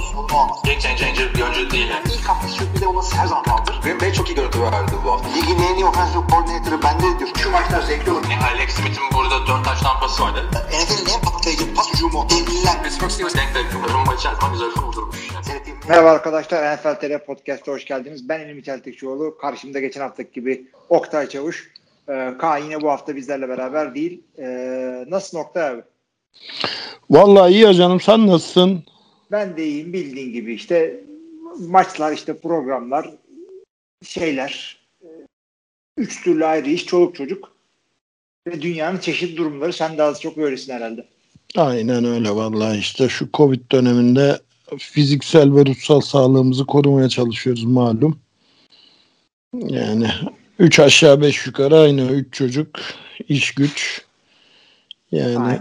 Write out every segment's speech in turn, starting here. sorunu olmaz. Game changer bir oyuncu değil. Yani ilk hafta sürpü de olması her zaman kaldır. Green Bay çok iyi görüntü verdi bu hafta. Ligin en iyi offensive coordinator'ı bende diyor. Şu maçlar zevkli olur. Alex Smith'in burada 4 taş tampası vardı. NFL'in en patlayıcı pas ucumu. Evliler. Pittsburgh Steelers denk denk. Rumba içer zaman güzel kurdurmuş. Merhaba arkadaşlar, NFL TR Podcast'a hoş geldiniz. Ben Elim Teltikçioğlu. Karşımda geçen haftaki gibi Oktay Çavuş. Kaan yine bu hafta bizlerle beraber değil. Nasılsın Oktay abi? Vallahi iyi canım, sen nasılsın? Ben de iyiyim, bildiğin gibi işte maçlar, işte programlar, şeyler, üç türlü ayrı iş, çoluk çocuk ve dünyanın çeşitli durumları. Sen de az çok böylesin herhalde. Aynen öyle vallahi, işte şu Covid döneminde fiziksel ve ruhsal sağlığımızı korumaya çalışıyoruz malum. Yani 3 aşağı 5 yukarı aynı, 3 çocuk, iş güç. Yani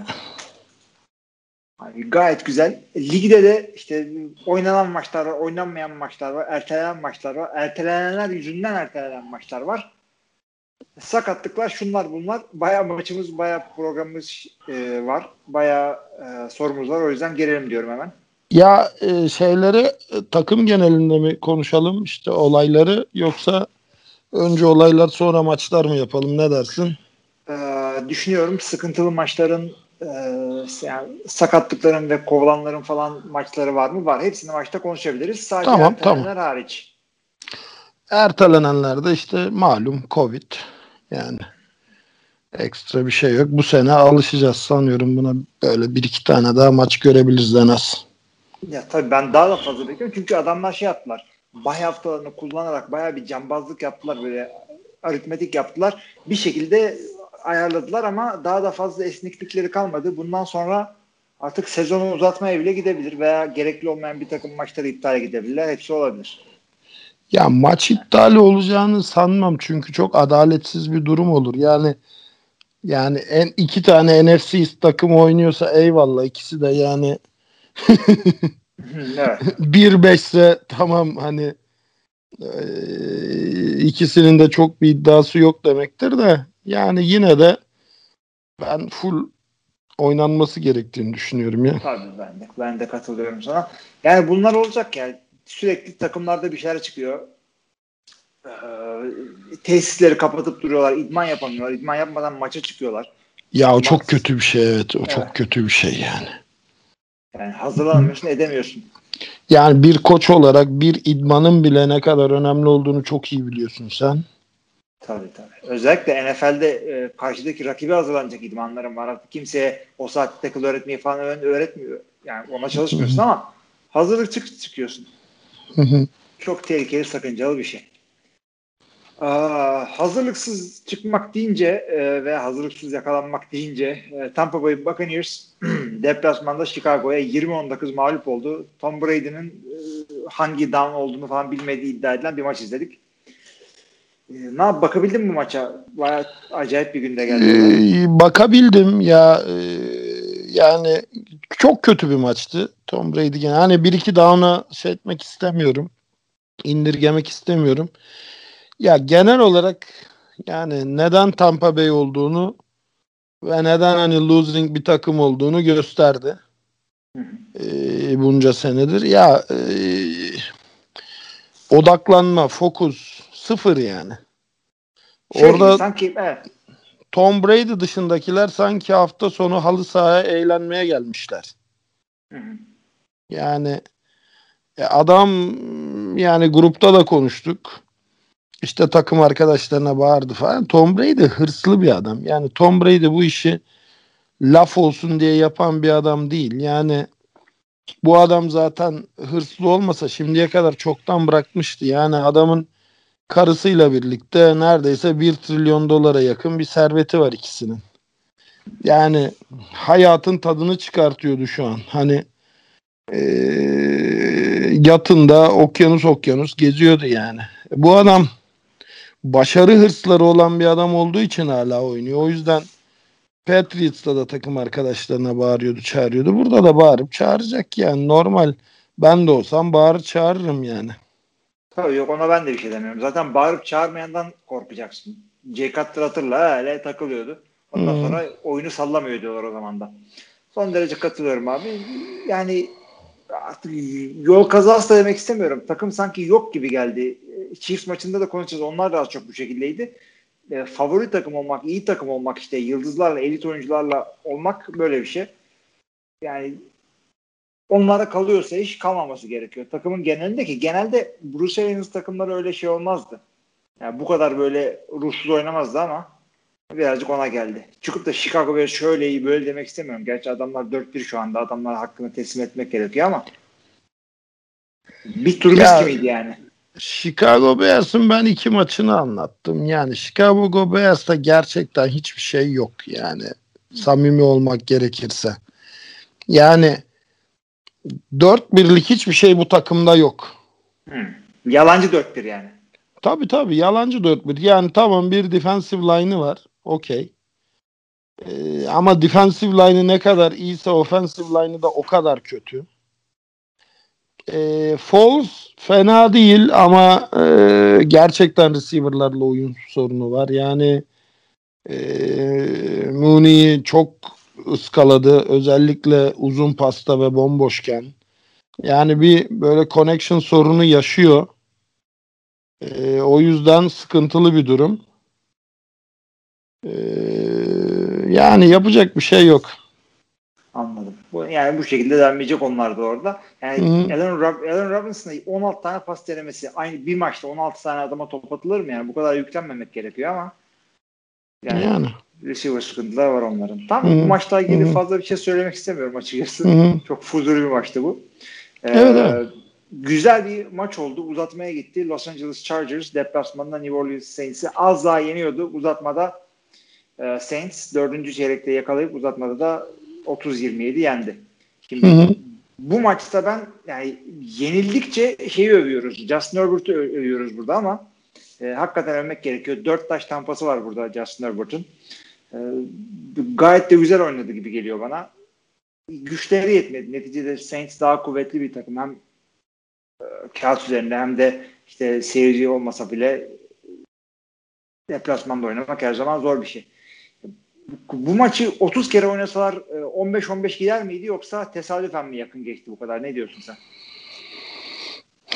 abi, gayet güzel. Ligde de işte oynanan maçlar var, oynanmayan maçlar var, ertelenen maçlar var. Ertelenenler yüzünden ertelenen maçlar var. Sakatlıklar, şunlar bunlar. Bayağı maçımız, bayağı programımız var. Bayağı sorumuz var. O yüzden gelelim diyorum hemen. Ya şeyleri takım genelinde mi konuşalım işte olayları, yoksa önce olaylar sonra maçlar mı yapalım, ne dersin? Düşünüyorum sıkıntılı maçların, yani sakatlıkların ve kovulanların falan maçları var mı? Var. Hepsini maçta konuşabiliriz. Sadece tamam, ertelenenler tamam. Hariç. Ertelenenler de işte malum Covid, yani ekstra bir şey yok. Bu sene alışacağız sanıyorum buna, böyle bir iki tane daha maç görebiliriz en az. Ya tabii ben daha da fazla bekliyorum. Çünkü adamlar şey yaptılar. Bay haftalarını kullanarak bayağı bir cambazlık yaptılar, böyle aritmetik yaptılar. Bir şekilde ayarladılar ama daha da fazla esneklikleri kalmadı. Bundan sonra artık sezonu uzatmaya bile gidebilir veya gerekli olmayan bir takım maçları iptale gidebilirler. Hepsi olabilir. Ya maç iptali olacağını sanmam çünkü çok adaletsiz bir durum olur. Yani iki tane NFC takım oynuyorsa eyvallah, ikisi de yani 1-5 ise tamam, hani ikisinin de çok bir iddiası yok demektir de, yani yine de ben full oynanması gerektiğini düşünüyorum ya. Tabii ben de katılıyorum sana. Yani bunlar olacak ya. Sürekli takımlarda bir şeyler çıkıyor. Tesisleri kapatıp duruyorlar. İdman yapamıyorlar. İdman yapmadan maça çıkıyorlar. Ya o çok kötü bir şey, evet. O çok kötü bir şey yani. Yani hazırlanamıyorsun, edemiyorsun. Yani bir koç olarak bir idmanın bile ne kadar önemli olduğunu çok iyi biliyorsun sen. Tabii. Özellikle NFL'de karşıdaki rakibe hazırlanacak idmanların var. Artık kimseye o saatte takıl öğretmeyi falan öğretmiyor. Yani ona çalışmıyorsun ama hazırlık çıkıyorsun. Çok tehlikeli, sakıncalı bir şey. Hazırlıksız çıkmak deyince veya hazırlıksız yakalanmak deyince Tampa Bay Buccaneers deplasmanda Chicago'ya 20-19 mağlup oldu. Tom Brady'nin hangi down olduğunu falan bilmediği iddia edilen bir maç izledik. Bakabildin mi maça? Bayağı acayip bir günde geldi. Bakabildim ya, yani çok kötü bir maçtı. Tom Brady gene hani 1-2 down'a şey etmek istemiyorum. İndirgemek istemiyorum. Ya genel olarak yani neden Tampa Bay olduğunu ve neden hani losing bir takım olduğunu gösterdi bunca senedir. Ya odaklanma, fokus sıfır yani. Orada sanki, evet. Tom Brady dışındakiler sanki hafta sonu halı sahaya eğlenmeye gelmişler. Yani adam, yani grupta da konuştuk. İşte takım arkadaşlarına bağırdı falan. Tom Brady hırslı bir adam. Yani Tom Brady bu işi laf olsun diye yapan bir adam değil. Yani bu adam zaten hırslı olmasa şimdiye kadar çoktan bırakmıştı. Yani adamın karısıyla birlikte neredeyse 1 trilyon dolara yakın bir serveti var ikisinin. Yani hayatın tadını çıkartıyordu şu an. Hani yatında okyanus geziyordu yani. Bu adam başarı hırsları olan bir adam olduğu için hala oynuyor. O yüzden Patriots'ta da takım arkadaşlarına bağırıyordu, çağırıyordu. Burada da bağırıp çağıracak yani, normal. Ben de olsam bağırıp çağırırım yani. Tabii, yok ona ben de bir şey demiyorum. Zaten bağırıp çağırmayandan korkacaksın. J-Cutter hatırla öyle takılıyordu. Ondan sonra oyunu sallamıyor diyorlar o zaman da. Son derece katılıyorum abi. Yani artık yol kazası da demek istemiyorum. Takım sanki yok gibi geldi. Chiefs maçında da konuşacağız. Onlar da az çok bu şekildeydi. Favori takım olmak, iyi takım olmak, işte yıldızlarla, elit oyuncularla olmak böyle bir şey. Yani onlara kalıyorsa iş, kalmaması gerekiyor. Takımın genelindeki, genelde Bruce Arians takımları öyle şey olmazdı. Yani bu kadar böyle ruhsuz oynamazdı ama birazcık ona geldi. Çıkıp da Chicago Bears şöyle iyi böyle demek istemiyorum. Gerçi adamlar 4-1 şu anda. Adamlara hakkını teslim etmek gerekiyor ama bir tur biz kimiydi yani? Chicago Bears'ın ben 2 maçını anlattım. Yani Chicago Bears'ta gerçekten hiçbir şey yok yani. Samimi olmak gerekirse. Yani 4-1'lik hiçbir şey bu takımda yok. Yalancı 4-1 yani. Tabii yalancı 4-1. Yani tamam, bir defensive line'ı var. Okey. Ama defensive line'ı ne kadar iyiyse offensive line'ı da o kadar kötü. Foles fena değil ama gerçekten receiver'larla oyun sorunu var. Yani Mooney'i çok ıskaladı. Özellikle uzun pasta ve bomboşken. Yani bir böyle connection sorunu yaşıyor. O yüzden sıkıntılı bir durum. Yani yapacak bir şey yok. Anladım. Yani bu şekilde denmeyecek onlar da orada. Yani Allen Robinson'ın 16 tane pas denemesi, aynı bir maçta 16 tane adama top atılır mı? Yani bu kadar yüklenmemek gerekiyor ama yani receiver sıkıntılar var onların. Bu maçla ilgili fazla bir şey söylemek istemiyorum açıkçası. Çok fuzuli bir maçtı bu. Evet. Güzel bir maç oldu. Uzatmaya gitti. Los Angeles Chargers deplasmanında New Orleans Saints'i az daha yeniyordu. Uzatmada Saints 4. çeyrekte yakalayıp uzatmada da 30-27 yendi. Şimdi bu maçta ben yani yenildikçe şeyi övüyoruz. Justin Herbert'ı övüyoruz burada ama hakikaten övmek gerekiyor. 4 taş tampası var burada Justin Herbert'ın. Gayet de güzel oynadı gibi geliyor bana. Güçleri yetmedi. Neticede Saints daha kuvvetli bir takım. Hem kağıt üzerinde hem de işte seyirci olmasa bile deplasmanda oynamak her zaman zor bir şey. Bu maçı 30 kere oynasalar 15-15 gider miydi, yoksa tesadüfen mi yakın geçti bu kadar? Ne diyorsun sen?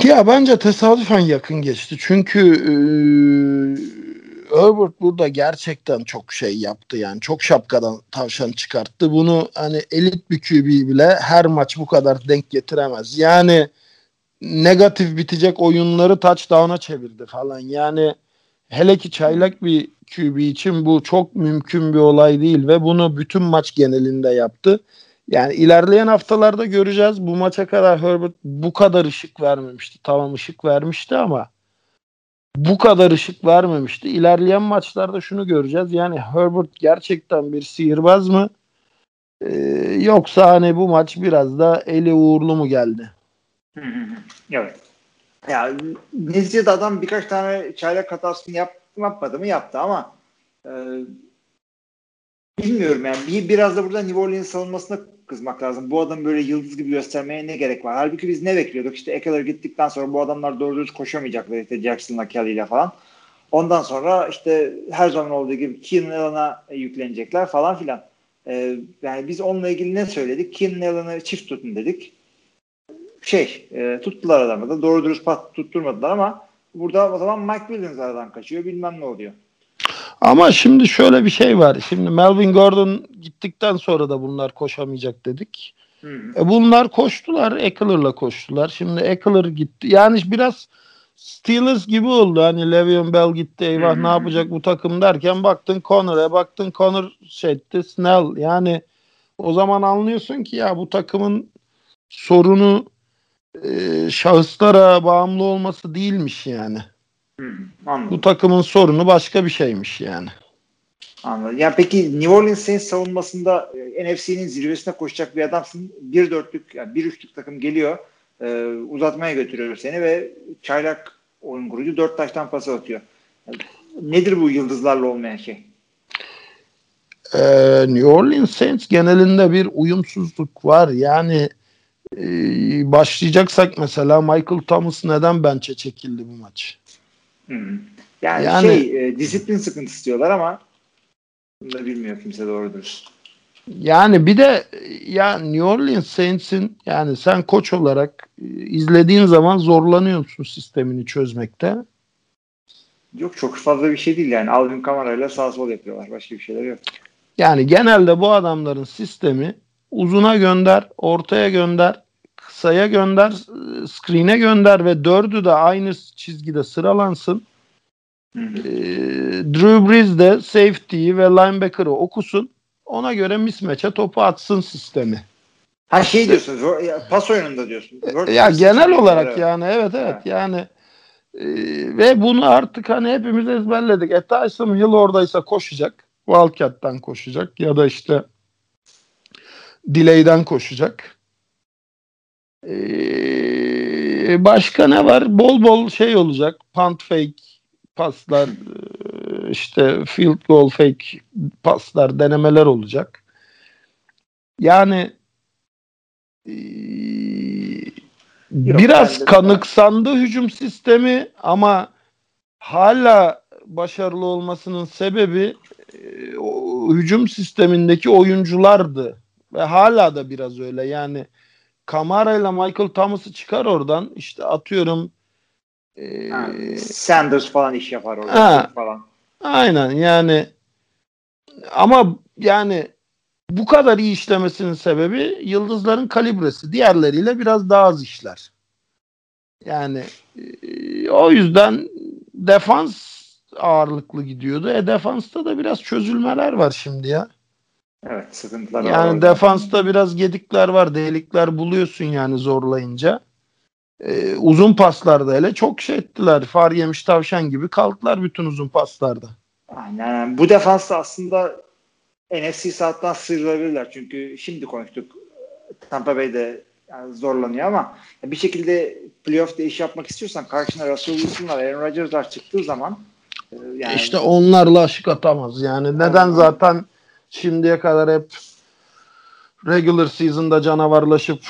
Ya bence tesadüfen yakın geçti. Çünkü Herbert burada gerçekten çok şey yaptı. Yani çok şapkadan tavşan çıkarttı. Bunu hani elit bir QB bile her maç bu kadar denk getiremez. Yani negatif bitecek oyunları touchdown'a çevirdi falan. Yani hele ki çaylak bir QB için bu çok mümkün bir olay değil ve bunu bütün maç genelinde yaptı. Yani ilerleyen haftalarda göreceğiz. Bu maça kadar Herbert bu kadar ışık vermemişti. Tamam, ışık vermişti ama bu kadar ışık vermemişti. İlerleyen maçlarda şunu göreceğiz. Yani Herbert gerçekten bir sihirbaz mı? Yoksa hani bu maç biraz da eli uğurlu mu geldi? Evet. Ya neticede adam birkaç tane çaylak hatasını yapmadı mı? Yaptı ama bilmiyorum yani. Biraz da burada New Orleans savunmasına kızmak lazım. Bu adamı böyle yıldız gibi göstermeye ne gerek var? Halbuki biz ne bekliyorduk? İşte Ekeler gittikten sonra bu adamlar doğru düz koşamayacaklar. İşte Jackson'la, Kelly'yle falan. Ondan sonra işte her zaman olduğu gibi Keenan Allen'a yüklenecekler falan filan. Yani biz onunla ilgili ne söyledik? Keenan Allen'ı çift tutun dedik. Tuttular adamı da. Doğru dürüst pat tutturmadılar ama burada o zaman Mike Williams aradan kaçıyor. Bilmem ne oluyor. Ama şimdi şöyle bir şey var. Şimdi Melvin Gordon gittikten sonra da bunlar koşamayacak dedik. Bunlar koştular. Eckler'la koştular. Şimdi Eckler gitti. Yani biraz Steelers gibi oldu. Hani Le'Veon Bell gitti. Eyvah ne yapacak bu takım derken baktın Connor'a. Baktın Connor Snell. Yani o zaman anlıyorsun ki ya bu takımın sorunu şahıslara bağımlı olması değilmiş yani. Anladım. Bu takımın sorunu başka bir şeymiş yani. Anladım. Ya peki New Orleans Saints savunmasında NFC'nin zirvesine koşacak bir adamsın. 1-4'lük yani 1-3'lük takım geliyor. Uzatmaya götürüyor seni ve çaylak oyun kurucu 4 taştan pası atıyor. Yani nedir bu yıldızlarla olmayan şey? New Orleans Saints genelinde bir uyumsuzluk var. Yani başlayacaksak mesela Michael Thomas neden bench'e çekildi bu maç? Yani disiplin sıkıntısı diyorlar ama bunu da bilmiyor kimse doğru dürüst. Yani bir de ya New Orleans Saints'in yani sen koç olarak izlediğin zaman zorlanıyorsun sistemini çözmekte. Yok çok fazla bir şey değil yani. Alvin Kamara'yla sağ sol yapıyorlar. Başka bir şeyler yok. Yani genelde bu adamların sistemi uzuna gönder, ortaya gönder, kısaya gönder, screen'e gönder ve dördü de aynı çizgide sıralansın. Drew Brees de safety'yi ve linebacker'ı okusun. Ona göre mismatch'e topu atsın sistemi. Ha şey diyorsun, pas oyununda diyorsun. Ya genel olarak evet. Yani evet ha. Yani ve bunu artık hani hepimiz ezberledik. Tyson Hill oradaysa koşacak. Wildcat'tan koşacak ya da işte Delay'den koşacak. Başka ne var? Bol bol şey olacak. Punt fake paslar, işte field goal fake paslar, denemeler olacak. Yani biraz kanıksandı hücum sistemi ama hala başarılı olmasının sebebi hücum sistemindeki oyunculardı. Ve hala da biraz öyle. Yani Kamara ile Michael Thomas'ı çıkar oradan. İşte atıyorum Sanders falan iş yapar orada falan. Aynen yani ama yani bu kadar iyi işlemesinin sebebi yıldızların kalibresi. Diğerleriyle biraz daha az işler. Yani o yüzden defans ağırlıklı gidiyordu. Defansta da biraz çözülmeler var şimdi ya. Evet, sıkıntılar var. Yani defansta biraz gedikler var, delikler buluyorsun yani zorlayınca. Uzun paslarda hele çok şey ettiler. Far yemiş tavşan gibi kaldılar bütün uzun paslarda. Aynen. Bu defansta aslında NFC saatten sıyrılabilirler. Çünkü şimdi konuştuk. Tampa Bay'de yani zorlanıyor ama bir şekilde playoff'ta iş yapmak istiyorsan karşına Russell Wilson'lar, Aaron Rodgers'lar çıktığı zaman yani işte onlarla aşık atamaz. Yani neden zaten şimdiye kadar hep regular season'da canavarlaşıp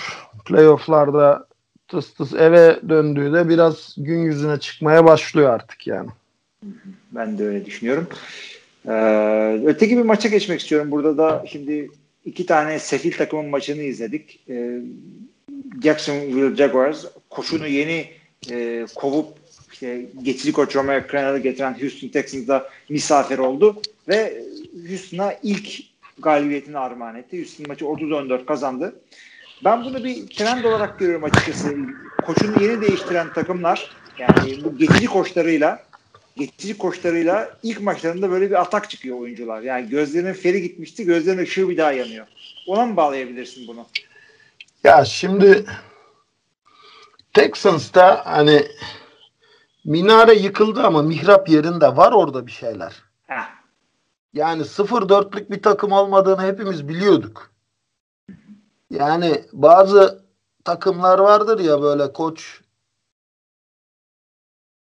playoff'larda tıs eve döndüğüde biraz gün yüzüne çıkmaya başlıyor artık yani. Ben de öyle düşünüyorum. Öteki bir maça geçmek istiyorum. Burada da şimdi iki tane sefil takımın maçını izledik. Jacksonville Jaguars koşunu yeni kovup işte geçici koç Romeo Crennel'ı getiren Houston Texans'da misafir oldu ve Houston'a ilk galibiyetini armağan etti. Houston maçı 30-14 kazandı. Ben bunu bir trend olarak görüyorum açıkçası. Koçunu yeni değiştiren takımlar yani bu geçici koçlarıyla ilk maçlarında böyle bir atak çıkıyor oyuncular. Yani gözlerinin feri gitmişti, gözlerinin ışığı bir daha yanıyor. Ona mı bağlayabilirsin bunu? Ya şimdi Texans'ta hani minare yıkıldı ama mihrap yerinde, var orada bir şeyler. Heh. Yani 0-4'lük bir takım olmadığını hepimiz biliyorduk. Yani bazı takımlar vardır ya böyle koç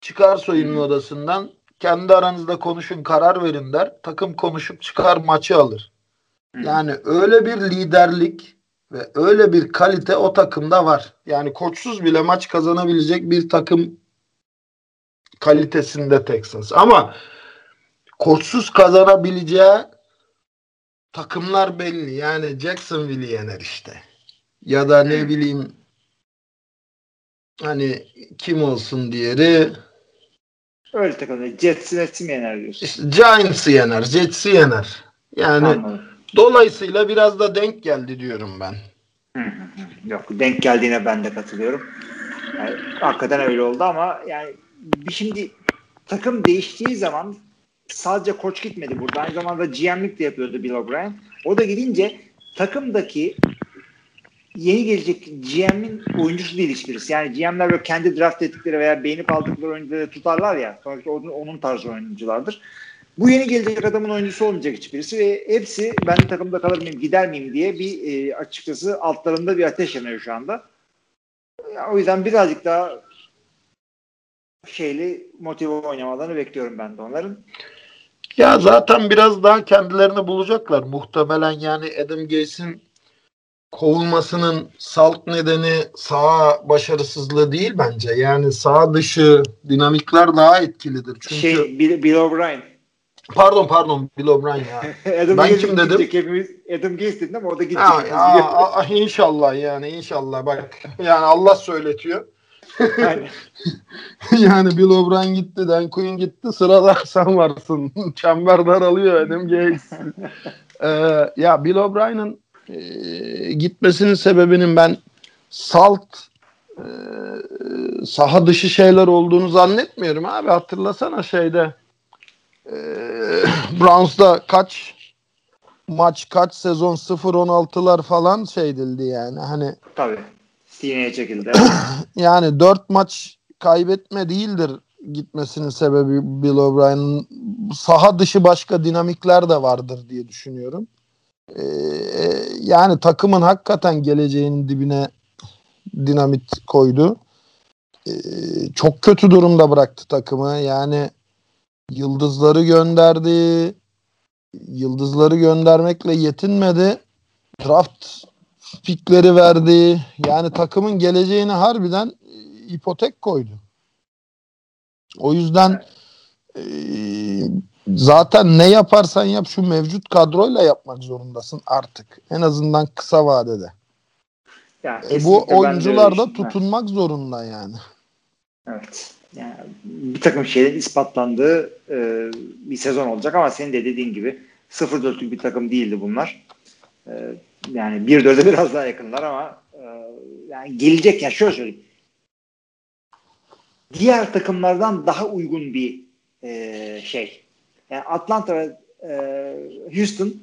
çıkar soyunma odasından, kendi aranızda konuşun karar verin der. Takım konuşup çıkar maçı alır. Yani öyle bir liderlik ve öyle bir kalite o takımda var. Yani koçsuz bile maç kazanabilecek bir takım kalitesinde Texas. Ama koçsuz kazanabileceği takımlar belli. Yani Jacksonville'i yener işte. Ya da ne bileyim hani kim olsun diğeri. Öyle takımlar. Jets'i yener diyorsun. İşte Giants'ı yener. Jets'i yener. Yani anladım. Dolayısıyla biraz da denk geldi diyorum ben. Yok, denk geldiğine ben de katılıyorum. Yani, hakikaten öyle oldu ama yani şimdi takım değiştiği zaman sadece koç gitmedi burada. Aynı zamanda GM'lik de yapıyordu Bill O'Brien. O da gidince takımdaki yeni gelecek GM'in oyuncusu değil hiçbirisi. Yani GM'ler böyle kendi draft ettikleri veya beğenip aldıkları oyuncuları tutarlar ya. Sonuçta onun tarzı oyunculardır. Bu yeni gelecek adamın oyuncusu olmayacak hiçbirisi ve hepsi ben takımda kalır mıyım, gider miyim diye bir açıkçası altlarında bir ateş yanıyor şu anda. O yüzden birazcık daha motive oynamalarını bekliyorum ben de onların. Ya zaten biraz daha kendilerini bulacaklar muhtemelen. Yani Adam Gaze'in kovulmasının salt nedeni saha başarısızlığı değil bence. Yani saha dışı dinamikler daha etkilidir. Çünkü Bill O'Brien. Pardon. Bill O'Brien ya. Ben kim dedim? Adam Gase dedim ama o da gidecek. İnşallah bak. Yani Allah söyletiyor. Aynen. Yani Bill O'Brien gitti, Dan Quinn gitti, sırada sen varsın. Çember daralıyor Adam Gase. Ya Bill O'Brien'ın gitmesinin sebebinin ben salt saha dışı şeyler olduğunu zannetmiyorum abi. Hatırlasana şeyde Browns'da kaç maç, kaç sezon 0-16'lar falan şey edildi yani. Hani tabii sineye çekildi. Yani 4 maç kaybetme değildir gitmesinin sebebi Bill O'Brien'ın. Saha dışı başka dinamikler de vardır diye düşünüyorum. Yani takımın hakikaten geleceğinin dibine dinamit koydu. Çok kötü durumda bıraktı takımı. Yani yıldızları gönderdi. Yıldızları göndermekle yetinmedi. Draft pikleri verdi. Yani takımın geleceğini harbiden ipotek koydu. O yüzden zaten ne yaparsan yap şu mevcut kadroyla yapmak zorundasın artık. En azından kısa vadede. Ya, bu oyuncular da tutunmak zorunda yani. Evet. Yani bir takım şeylerin ispatlandığı bir sezon olacak ama senin de dediğin gibi 0-4'lük bir takım değildi bunlar. Yani 1-4'e biraz daha yakınlar ama yani gelecek ya şöyle söyleyeyim. Diğer takımlardan daha uygun bir şey. Yani Atlanta ve Houston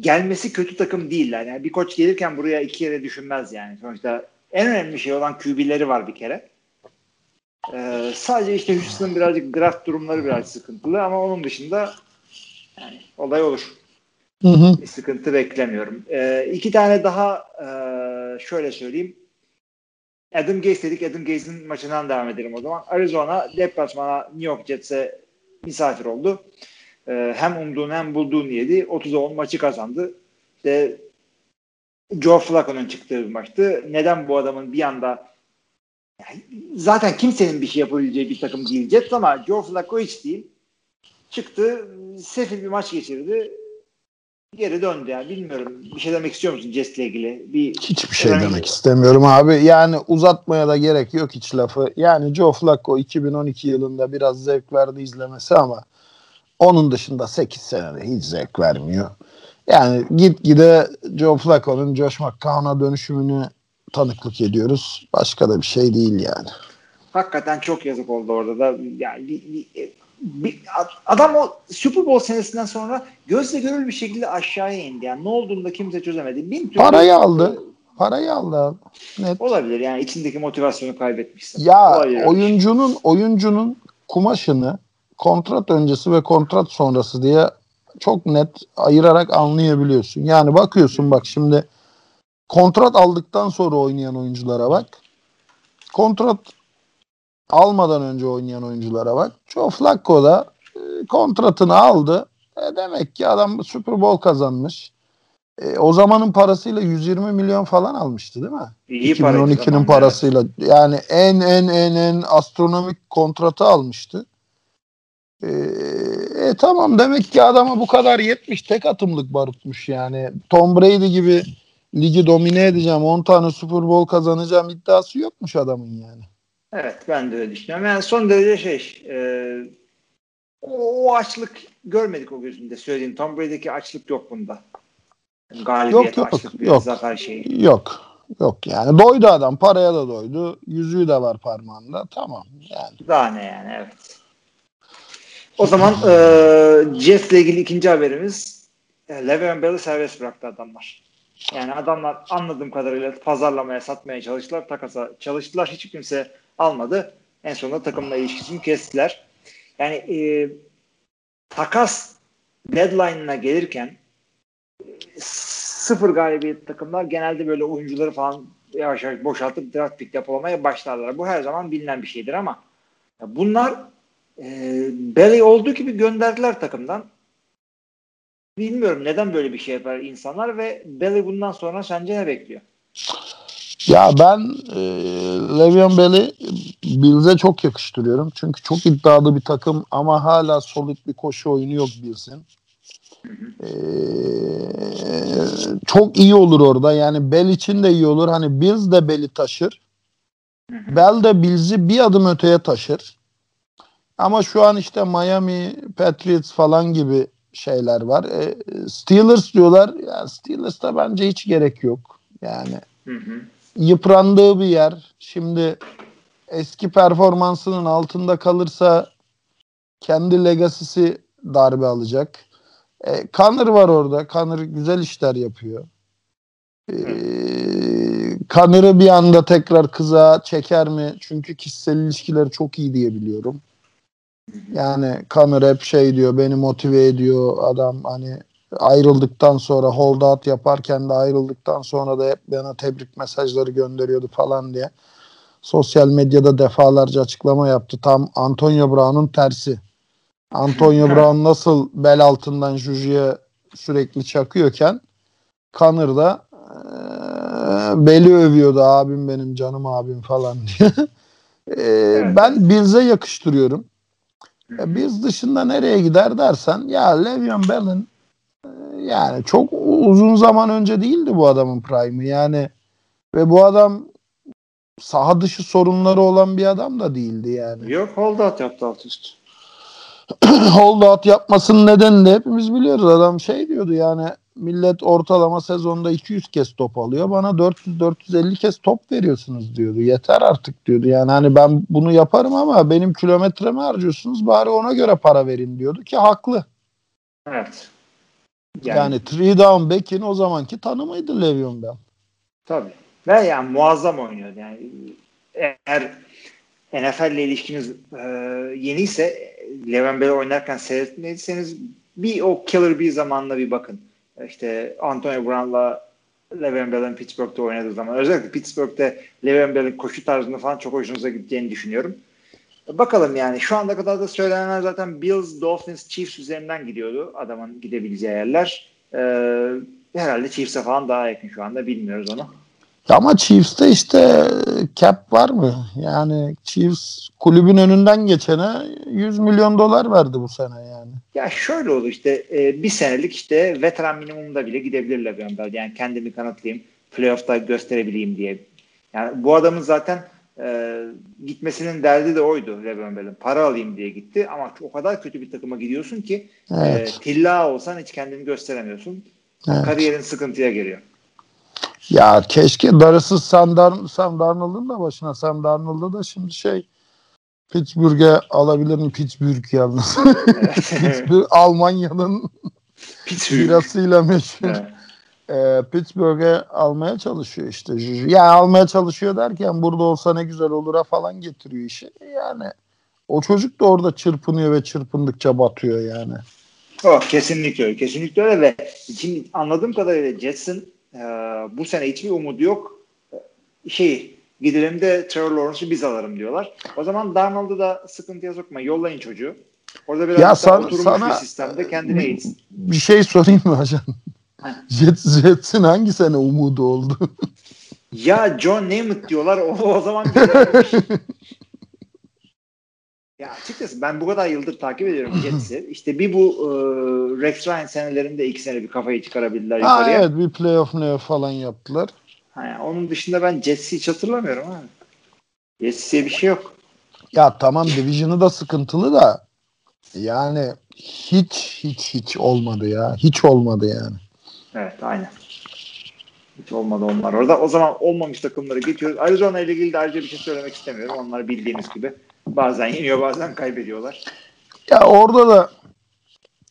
gelmesi kötü takım değiller. Yani bir koç gelirken buraya iki yere düşünmez yani. Sonuçta en önemli şey olan QB'leri var bir kere. Sadece işte Houston'ın birazcık draft durumları biraz sıkıntılı ama onun dışında yani olay olur. Bir sıkıntı beklemiyorum. İki tane daha şöyle söyleyeyim. Adam Gase dedik. Adam Gase'nin maçından devam edelim o zaman. Arizona deplasmana New York Jets'e misafir oldu. Hem umduğunu hem bulduğunu yedi. 30-10 maçı kazandı. İşte Joe Flacco'nun çıktığı bir maçtı. Neden bu adamın bir anda yani zaten kimsenin bir şey yapabileceği bir takım değil Jets ama Joe Flacco hiç değil. Çıktı. Sefil bir maç geçirdi. Geri döndü yani. Bilmiyorum. Bir şey demek istiyor musun Jets'le ilgili? Hiçbir şey demek istemiyorum abi. Yani uzatmaya da gerek yok hiç lafı. Yani Joe Flacco 2012 yılında biraz zevk verdi izlemesi ama onun dışında 8 senede hiç zevk vermiyor. Yani gitgide Joe Flacco'nun Josh McCown'a dönüşümünü tanıklık ediyoruz. Başka da bir şey değil yani. Hakikaten çok yazık oldu orada da. Yani adam o Super Bowl senesinden sonra gözle görülür bir şekilde aşağıya indi. Yani ne olduğunu da kimse çözemedi. Parayı aldı. Net. Olabilir yani içindeki motivasyonu kaybetmişsin. Ya olabilir. Oyuncunun kumaşını kontrat öncesi ve kontrat sonrası diye çok net ayırarak anlayabiliyorsun. Yani bakıyorsun bak şimdi kontrat aldıktan sonra oynayan oyunculara bak. Kontrat almadan önce oynayan oyunculara bak. Joe Flacco da kontratını aldı. Demek ki adam Super Bowl kazanmış. O zamanın parasıyla 120 milyon falan almıştı değil mi? İyi 2012'nin parasıyla. Evet. Yani en astronomik kontratı almıştı. Tamam demek ki adama bu kadar yetmiş. Tek atımlık barutmuş yani. Tom Brady gibi ligi domine edeceğim, 10 tane Super Bowl kazanacağım iddiası yokmuş adamın yani. Evet ben de öyle düşünüyorum. Yani son derece o açlık görmedik o gözünde söyleyeyim. Tom Brady'deki açlık yok bunda. Yani galibiyet yok, açlık bir zakar şeyi. Yok yani doydu adam, paraya da doydu. Yüzüğü de var parmağında. Tamam yani. Daha ne yani evet. O zaman Jets'le ilgili ikinci haberimiz Le'Veon Bell'i serbest bıraktı adamlar. Yani adamlar anladığım kadarıyla pazarlamaya, satmaya çalıştılar. Takasa çalıştılar. Hiç kimse almadı. En sonunda takımla ilişkisini kestiler. Yani takas deadline'ına gelirken sıfır galibiyet takımlar genelde böyle oyuncuları falan yavaş yavaş boşaltıp draft pick depolamaya başlarlar. Bu her zaman bilinen bir şeydir ama bunlar Bell'i olduğu gibi gönderdiler takımdan. Bilmiyorum neden böyle bir şey yapar insanlar ve Belly bundan sonra sence ne bekliyor? Ya ben Le'Veon Bell'i Bills'e çok yakıştırıyorum. Çünkü çok iddialı bir takım ama hala solid bir koşu oyunu yok Bills'in. Çok iyi olur orada. Yani Bell için de iyi olur. Hani Bills de Bell'i taşır. Bell de Bills'i bir adım öteye taşır. Ama şu an işte Miami, Patriots falan gibi şeyler var. Steelers diyorlar. Yani Steelers'ta bence hiç gerek yok. Yani yıprandığı bir yer. Şimdi eski performansının altında kalırsa kendi legacy'si darbe alacak. Connor var orada. Connor güzel işler yapıyor. Connor'ı bir anda tekrar kıza çeker mi? Çünkü kişisel ilişkileri çok iyi diye biliyorum. Yani Connor hep şey diyor, beni motive ediyor adam, hani ayrıldıktan sonra hold out yaparken de ayrıldıktan sonra da hep bana tebrik mesajları gönderiyordu falan diye. Sosyal medyada defalarca açıklama yaptı. Tam Antonio Brown'un tersi. Antonio Brown nasıl bel altından Juju'ya sürekli çakıyorken Connor da beli övüyordu, abim benim, canım abim falan diye. Ben Bills'e yakıştırıyorum. Bills dışında nereye gider dersen ya Le'Veon Bell'in yani çok uzun zaman önce değildi bu adamın prime'ı yani ve bu adam saha dışı sorunları olan bir adam da değildi yani. Yok, holdout yaptı alt üst. Holdout yapmasının nedeni de hepimiz biliyoruz. Adam şey diyordu yani, millet ortalama sezonda 200 kez top alıyor, bana 400-450 kez top veriyorsunuz diyordu. Yeter artık diyordu. Yani hani ben bunu yaparım ama benim kilometremi harcıyorsunuz, bari ona göre para verin diyordu ki haklı. Evet. Yani three down back'in o zamanki tanımıydı Le'Veon Bell. Tabii. Ve yani muazzam oynuyordu. Yani eğer NFL ile ilişkiniz yeniyse, Le'Veon Bell'i oynarken seyretmediyseniz bir o Killer Bee zamanına bir bakın. İşte Antonio Brown'la Le'Veon Bell'in Pittsburgh'da oynadığı zaman, özellikle Pittsburgh'de Le'Veon Bell'in koşu tarzını falan çok hoşunuza gideceğini düşünüyorum. Bakalım yani. Şu ana kadar da söylenenler zaten Bills, Dolphins, Chiefs üzerinden gidiyordu adamın gidebileceği yerler. Herhalde Chiefs'e falan daha yakın şu anda. Bilmiyoruz onu. Ama Chiefs'te işte cap var mı? Yani Chiefs kulübün önünden geçene $100 milyon verdi bu sene yani. Ya şöyle oldu işte bir senelik işte veteran minimumda bile gidebilirler Le'Veon Bell. Yani kendimi kanıtlayayım, playoff'ta gösterebileyim diye. Yani bu adamın zaten gitmesinin derdi de oydu Le'Veon Bell'in. Para alayım diye gitti ama o kadar kötü bir takıma gidiyorsun ki tilla olsan hiç kendini gösteremiyorsun. Evet. Kariyerin sıkıntıya geliyor. Ya keşke darısız Sam Darnold'un da başına. Sam Darnold'u da şimdi Pittsburgh'e alabilir mi? Pittsburgh yalnız. Pittsburgh, Almanya'nın birasıyla meşhur. Evet. Pittsburgh'e almaya çalışıyor işte. Ya almaya çalışıyor derken burada olsa ne güzel olur'a falan getiriyor işi. Yani o çocuk da orada çırpınıyor ve çırpındıkça batıyor yani. Oh, kesinlikle. Kesinlikle öyle ve şimdi anladığım kadarıyla Jetson bu sene hiçbir umudu yok. Gidelim de Trevor Lawrence'ı biz alarım diyorlar. O zaman Darnold'u da sıkıntıya sokma. Yollayın çocuğu. Orada biraz daha oturmuş bir sistemde kendine eğitsin. Bir şey sorayım mı hocam? Jets'in hangi sene umudu oldu? Ya John Namath diyorlar. O zaman ya açıkçası ben bu kadar yıldır takip ediyorum Jets'i. İşte bir bu Rex Ryan senelerinde 2 sene bir kafayı çıkarabildiler yukarıya. Evet, bir playoff falan yaptılar. Yani onun dışında ben Jets'i hiç hatırlamıyorum abi. Jets'e bir şey yok. Ya tamam, division'ı da sıkıntılı da yani hiç olmadı ya. Hiç olmadı yani. Evet, aynen. Hiç olmadı onlar orada. O zaman olmamış takımları geçiyoruz. Arizona ile ilgili de ayrıca bir şey söylemek istemiyorum. Onlar bildiğiniz gibi bazen yeniyor, bazen kaybediyorlar. Ya orada da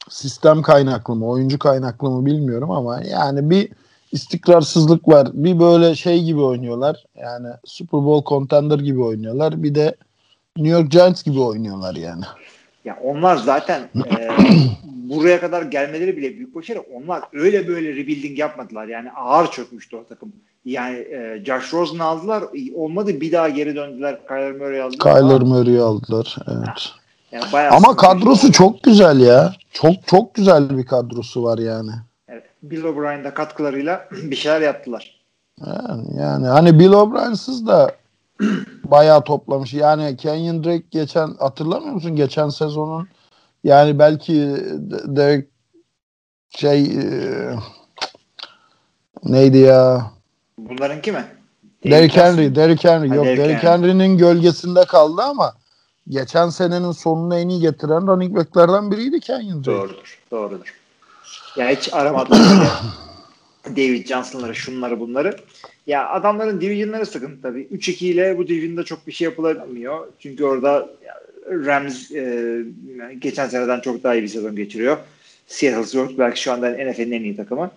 sistem kaynaklı mı, oyuncu kaynaklı mı bilmiyorum ama yani bir istikrarsızlık var. Bir böyle gibi oynuyorlar. Yani Super Bowl contender gibi oynuyorlar. Bir de New York Giants gibi oynuyorlar yani. Ya onlar zaten buraya kadar gelmeleri bile büyük başarı. Onlar öyle böyle rebuilding yapmadılar. Yani ağır çökmüştü o takım. Yani Josh Rosen'ı aldılar. Olmadı, bir daha geri döndüler. Kyler Murray'i aldılar. Evet. Yani ama kadrosu şey çok güzel ya. Çok güzel bir kadrosu var yani. Evet. Bill O'Brien'da katkılarıyla bir şeyler yaptılar. Yani hani Bill O'Brien'siz da bayağı toplamış. Yani Kenyon Drake geçen, hatırlamıyor musun? Geçen sezonun yani belki de neydi ya? Bunlarınki mi? Derrick Henry. Yok, Derrick Henry'nin gölgesinde kaldı ama geçen senenin sonunu en iyi getiren running back'lerden biriydi Kenyon Drake. Doğrudur. Ya hiç aramadılar. David Johnson'ları, şunları, bunları. Ya adamların division'ları sıkıntı tabii. 3-2 ile bu division'da çok bir şey yapılamıyor. Çünkü orada Rams geçen seneden çok daha iyi bir sezon geçiriyor. Seattle Seahawks belki şu anda NFL'nin en iyi takımı.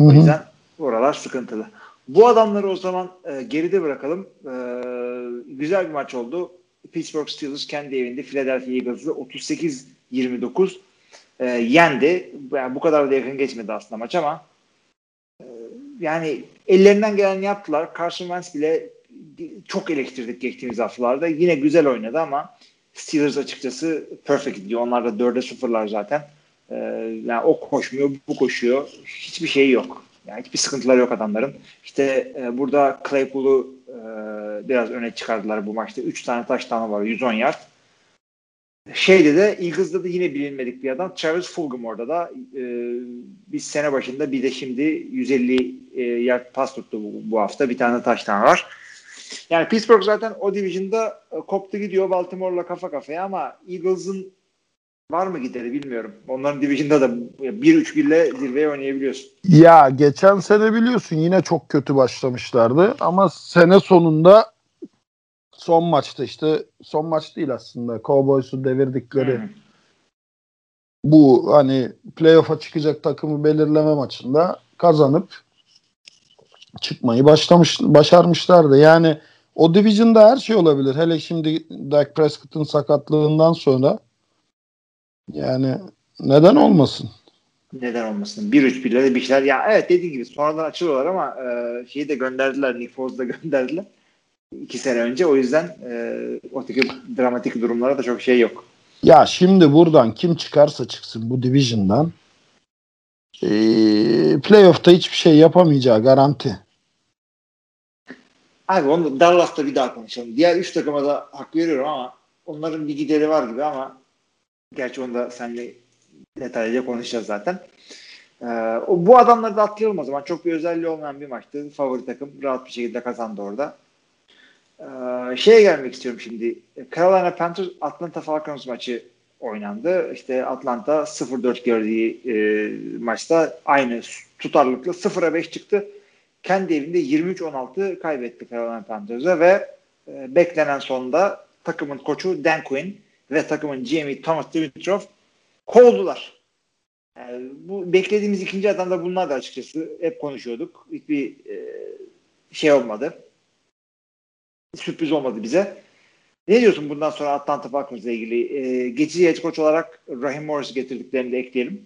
O yüzden oralar sıkıntılı. Bu adamları o zaman geride bırakalım. Güzel bir maç oldu. Pittsburgh Steelers kendi evinde Philadelphia Eagles'ı 38-29 yendi. Yani bu kadar da yakın geçmedi aslında maç ama yani ellerinden geleni yaptılar. Carson Wentz bile çok eleştirdik geçtiğimiz haftalarda. Yine güzel oynadı ama Steelers açıkçası perfect diyor. Onlar da 4-0'lar zaten. Yani o koşmuyor, bu koşuyor. Hiçbir şey yok. Yani hiçbir sıkıntıları yok adamların. İşte burada Claypool'u biraz öne çıkardılar bu maçta. 3 tane touchdown'ı var. 110 yard. Şeyde de Eagles'da da yine bilinmedik bir adam. Travis Fulgham orada da bir sene başında bir de şimdi 150 yard pas tuttu bu hafta. Bir tane touchdown var. Yani Pittsburgh zaten o division'da koptu gidiyor Baltimore'la kafa kafaya ama Eagles'ın var mı gideri bilmiyorum. Onların division'da da 1-3-1 ile zirveye oynayabiliyorsun. Ya geçen sene biliyorsun yine çok kötü başlamışlardı ama sene sonunda son maç değil aslında Cowboys'u devirdikleri bu hani playoff'a çıkacak takımı belirleme maçında kazanıp çıkmayı başarmışlardı. Yani o division'da her şey olabilir. Hele şimdi Dak Prescott'ın sakatlığından sonra yani neden olmasın? 1-3 birileri bir şeyler. Ya evet dediğin gibi sonradan açılıyorlar ama şeyi de gönderdiler. Nick Foles'u da gönderdiler. 2 sene önce. O yüzden o tip dramatik durumlara da çok şey yok. Ya şimdi buradan kim çıkarsa çıksın bu division'dan playoff'ta hiçbir şey yapamayacağı garanti. Abi onu Dallas'ta bir daha konuşalım. Diğer 3 takıma da hak veriyorum ama onların bir gideri var gibi ama gerçi onu da seninle detaylıca konuşacağız zaten. Bu adamları da atlayalım o zaman. Çok bir özelliği olmayan bir maçtı. Favori takım rahat bir şekilde kazandı orada. Şeye gelmek istiyorum şimdi. Carolina Panthers Atlanta Falcons maçı oynandı. İşte Atlanta 0-4 gördüğü maçta aynı tutarlılıkla 0-5 çıktı. Kendi evinde 23-16 kaybetti Carolina Panthers'a ve beklenen sonda takımın koçu Dan Quinn ve takımın GM'i Thomas Dimitroff kovdular. Yani bu beklediğimiz ikinci adam da bunlar da açıkçası. Hep konuşuyorduk. Hiçbir şey olmadı. Sürpriz olmadı bize. Ne diyorsun bundan sonra Atlanta Falcons'la ilgili? Geçici head coach olarak Raheem Morris'i getirdiklerini de ekleyelim.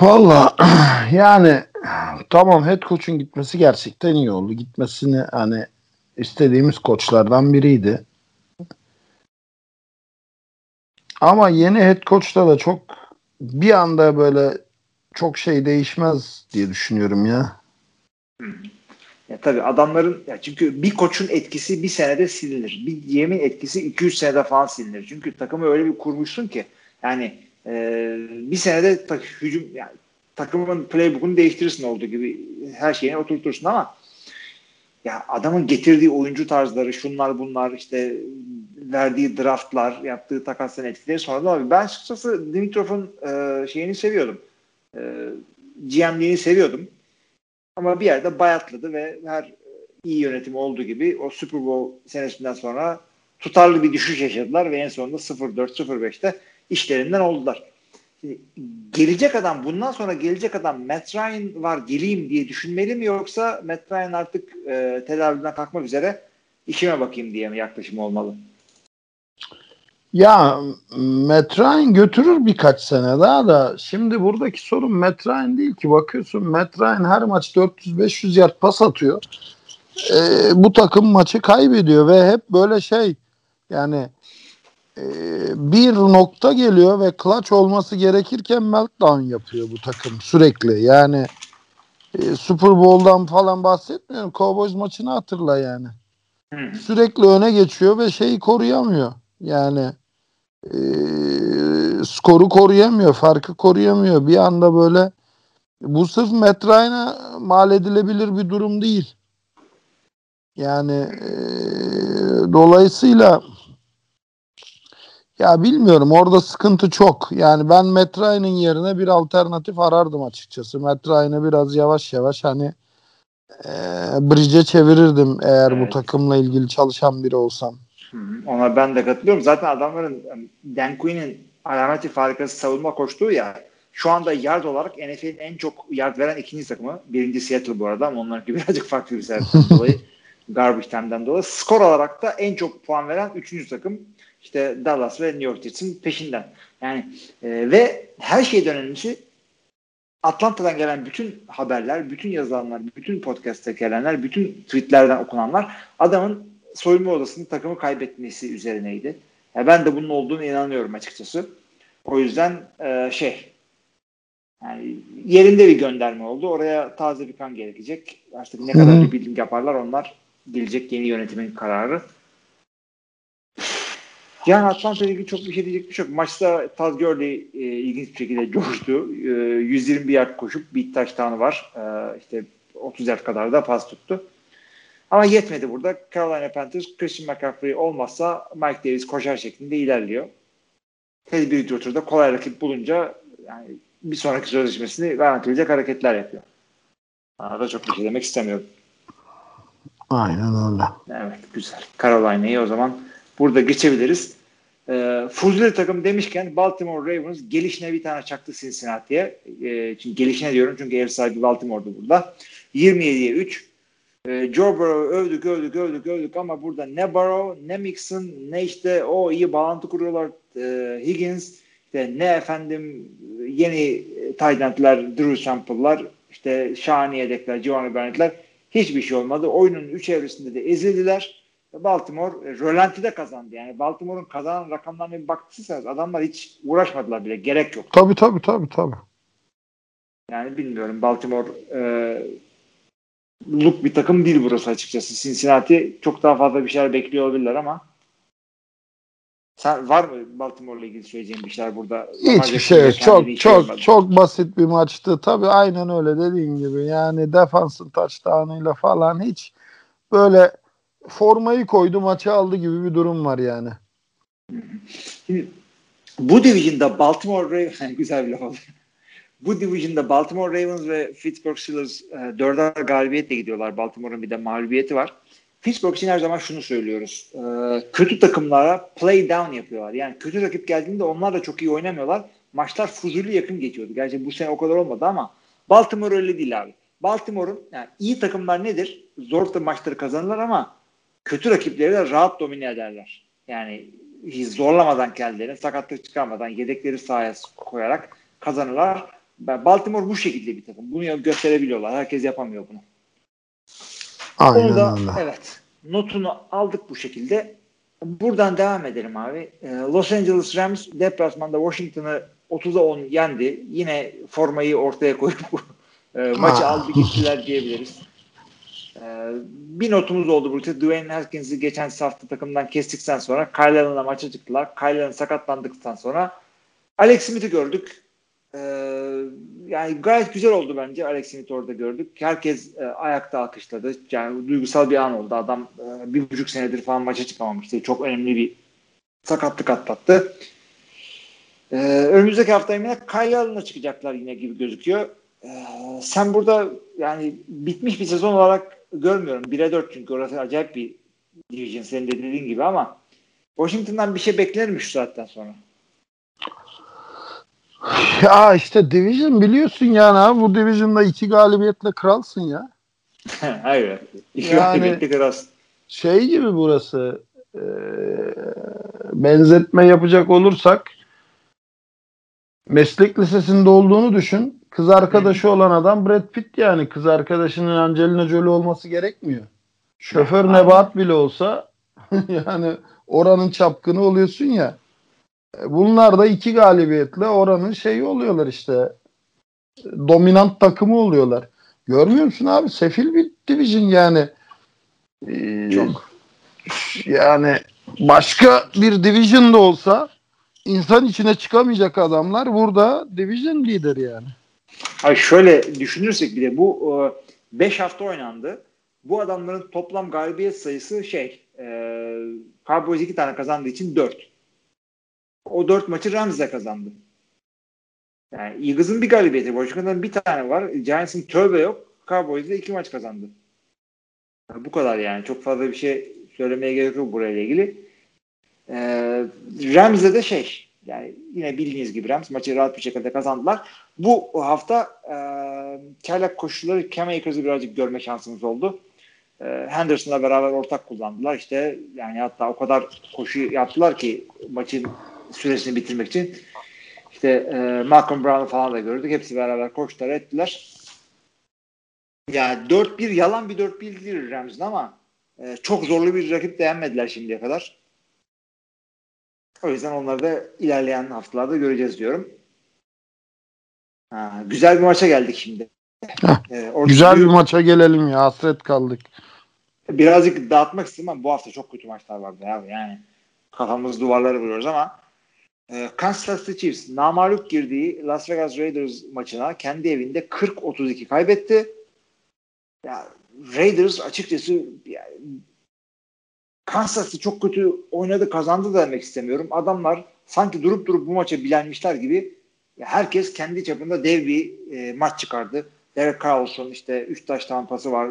Valla yani tamam head coach'un gitmesi gerçekten iyi oldu. Gitmesini hani İstediğimiz koçlardan biriydi. Ama yeni head coach'ta da çok bir anda böyle çok şey değişmez diye düşünüyorum ya. Ya tabii adamların ya çünkü bir koçun etkisi bir senede silinir. Bir GM'in etkisi 2-3 senede falan silinir. Çünkü takımı öyle bir kurmuşsun ki yani bir senede hücum yani takımın playbook'unu değiştirirsin olduğu gibi her şeyini oturtursun ama ya adamın getirdiği oyuncu tarzları, şunlar bunlar, işte verdiği draftlar, yaptığı takasların etkileri sonradan abi. Ben açıkçası Dimitroff'un şeyini seviyordum. GM'liğini seviyordum. Ama bir yerde bayatladı ve her iyi yönetimi olduğu gibi o Super Bowl senesinden sonra tutarlı bir düşüş yaşadılar ve en sonunda 0-4-0-5'te işlerinden oldular. Şimdi, bundan sonra gelecek adam Matt Ryan var geleyim diye düşünmeli mi yoksa Matt Ryan artık tedaviden kalkmak üzere işime bakayım diye mi yaklaşım olmalı? Ya Matt Ryan götürür birkaç sene daha da şimdi buradaki sorun Matt Ryan değil ki bakıyorsun Matt Ryan her maç 400-500 yard pas atıyor. bu takım maçı kaybediyor ve hep böyle şey yani bir nokta geliyor ve clutch olması gerekirken meltdown yapıyor bu takım sürekli. Yani Super Bowl'dan falan bahsetmiyorum. Cowboys maçını hatırla yani. Sürekli öne geçiyor ve şeyi koruyamıyor. Yani skoru koruyamıyor, farkı koruyamıyor. Bir anda böyle bu sırf Matt Ryan'a mal edilebilir bir durum değil. Yani dolayısıyla ya bilmiyorum, orada sıkıntı çok. Yani ben Matt Ryan'ın yerine bir alternatif arardım açıkçası. Matt Ryan'ı biraz yavaş yavaş hani bridge'e çevirirdim eğer evet. Bu takımla ilgili çalışan biri olsam. Ona ben de katılıyorum. Zaten adamların Dan Quinn'in alameti farikası savunma koştuğu ya, şu anda yard olarak NFL'in en çok yard veren ikinci takımı. Birinci Seattle bu arada ama onlarınki birazcık farklı bir sebepten dolayı. Garbage time'den dolayı. Skor olarak da en çok puan veren üçüncü takım işte Dallas ve New York Jets'in peşinden. Yani ve her şeyden önemlisi Atlanta'dan gelen bütün haberler, bütün yazılanlar, bütün podcast'ta gelenler, bütün tweetlerden okunanlar adamın soyunma odasının takımı kaybetmesi üzerineydi. Yani ben de bunun olduğunu inanıyorum açıkçası. O yüzden yani yerinde bir gönderme oldu. Oraya taze bir kan gerekecek. Artık ne kadar bir bildirim yaparlar onlar. Gelecek yeni yönetimin kararı. Yani Atlanta ile ilgili çok bir şey diyecek bir şey yok. Maçta Todd Gurley ilginç bir şekilde coştu. 121 yard koşup bir touchdown'ı var. İşte 30 yard kadar da pas tuttu. Ama yetmedi burada. Carolina Panthers Christian McCaffrey olmazsa Mike Davis koşar şeklinde ilerliyor. Teddy Bridgewater'da kolay rakip bulunca yani bir sonraki sözleşmesini garantileyecek hareketler yapıyor. Arada çok bir şey demek istemiyorum. Aynen öyle. Evet, güzel. Carolina'yı o zaman burada geçebiliriz. Fuzuli takım demişken Baltimore Ravens gelişine bir tane çaktı Cincinnati'ye. Çünkü gelişine diyorum çünkü ev sahibi Baltimore'du burada. 27'ye 3. Joe Burrow'u övdük ama burada ne Burrow, ne Mixon, ne işte o iyi bağlantı kuruyorlar Higgins, işte ne efendim yeni tight end'ler, Drew Sample'lar, işte şahane yedekler, Giovanni Bennett'ler, hiçbir şey olmadı. Oyunun 3 evresinde de ezildiler. Baltimore rölantide kazandı. Yani Baltimore'un kazanan rakamlarına bir baktıysanız adamlar hiç uğraşmadılar bile. Gerek yok. Tabii. Yani bilmiyorum. Baltimore luk bir takım değil burası açıkçası. Cincinnati çok daha fazla bir şeyler bekliyor olabilirler ama sen var mı Baltimore'la ilgili söyleyeceğin bir şeyler burada? Hiçbir şey yok. Çok basit bir maçtı. Tabii aynen öyle dediğin gibi. Yani defansın touchdown'ıyla falan hiç böyle formayı koydu maçı aldı gibi bir durum var yani. Şimdi, bu division'da Baltimore Ravens güzel bir laf oldu. Bu division'da Baltimore Ravens ve Pittsburgh Steelers 4'er galibiyetle gidiyorlar. Baltimore'un bir de mağlubiyeti var. Pittsburgh için her zaman şunu söylüyoruz. Kötü takımlara play down yapıyorlar. Yani kötü rakip geldiğinde onlar da çok iyi oynamıyorlar. Maçlar fuzuli yakın geçiyordu. Gerçi bu sene o kadar olmadı ama Baltimore öyle değil abi. Baltimore'un yani iyi takımlar nedir? Zor da maçları kazanırlar ama kötü rakipleri de rahat domine ederler. Yani hiç zorlamadan kendilerini, sakatlık çıkarmadan, yedekleri sahaya koyarak kazanırlar. Baltimore bu şekilde bir takım. Bunu gösterebiliyorlar. Herkes yapamıyor bunu. Aynen onu da, evet. Notunu aldık bu şekilde. Buradan devam edelim abi. Los Angeles Rams deplasmanda Washington'ı 30'a 10 yendi. Yine formayı ortaya koyup maçı aldı gittiler diyebiliriz. Bir notumuz oldu burada. Dwayne Haskins'i geçen hafta takımdan kestikten sonra Kyle Allen'la maça çıktılar. Kyle Allen sakatlandıktan sonra Alex Smith'i gördük. Yani gayet güzel oldu bence. Alex Smith'i orada gördük. Herkes ayakta alkışladı. Yani duygusal bir an oldu. Adam 1,5 senedir falan maça çıkamamıştı. Çok önemli bir sakatlık atlattı. Önümüzdeki hafta yine Kyle Allen'a çıkacaklar yine gibi gözüküyor. Sen burada yani bitmiş bir sezon olarak görmüyorum. 1'e 4 çünkü orası acayip bir division senin de dediğin gibi ama Washington'dan bir şey beklenirmiş zaten sonra. Ya işte division biliyorsun yani abi, bu division'da 2 galibiyetle kralsın ya. Hayır. 2 galibiyetle kralsın. Şey gibi burası benzetme yapacak olursak meslek lisesinde olduğunu düşün. Kız arkadaşı olan adam Brad Pitt yani. Kız arkadaşının Angelina Jolie olması gerekmiyor. Şoför nebat bile olsa yani oranın çapkını oluyorsun ya. Bunlar da iki galibiyetle oranın şeyi oluyorlar işte. Dominant takımı oluyorlar. Görmüyor musun abi? Sefil bir division yani. Çok. Yani başka bir division da olsa insan içine çıkamayacak adamlar burada division lideri yani. Ay şöyle düşünürsek bile bu 5 hafta oynandı. Bu adamların toplam galibiyet sayısı Cowboys 2 tane kazandığı için 4. O 4 maçı Rams'e kazandı. Yani Eagles'ın bir galibiyeti, Washington'dan bir tane var. Giants'ın tövbe yok. Cowboys'da 2 maç kazandı. Yani bu kadar yani. Çok fazla bir şey söylemeye gerek yok burayla ilgili. Rams'de de yani yine bildiğiniz gibi Rams maçı rahat bir şekilde kazandılar. Bu hafta çaylak koşulları Cam Akers'ı birazcık görme şansımız oldu. Henderson'la beraber ortak kullandılar. İşte yani hatta o kadar koşu yaptılar ki maçın süresini bitirmek için. İşte Malcolm Brown'u falan da gördük. Hepsi beraber koştular ettiler. Yani 4-1 yalan bir 4-1'dir Rams'ın ama çok zorlu bir rakip de yenmediler şimdiye kadar. O yüzden onları da ilerleyen haftalarda göreceğiz diyorum. Ha, güzel bir maça geldik şimdi. Güzel bir maça gelelim ya. Hasret kaldık. Birazcık dağıtmak istedim ama bu hafta çok kötü maçlar vardı abi. Yani kafamız duvarlara vuruyoruz ama Kansas City Chiefs namaluk girdiği Las Vegas Raiders maçına kendi evinde 40-32 kaybetti. Ya, Raiders açıkçası yani, Kansas City çok kötü oynadı, kazandı da demek istemiyorum. Adamlar sanki durup durup bu maça bilenmişler gibi herkes kendi çapında dev bir maç çıkardı. Derek Carr olsun, işte 3 taş tampası var.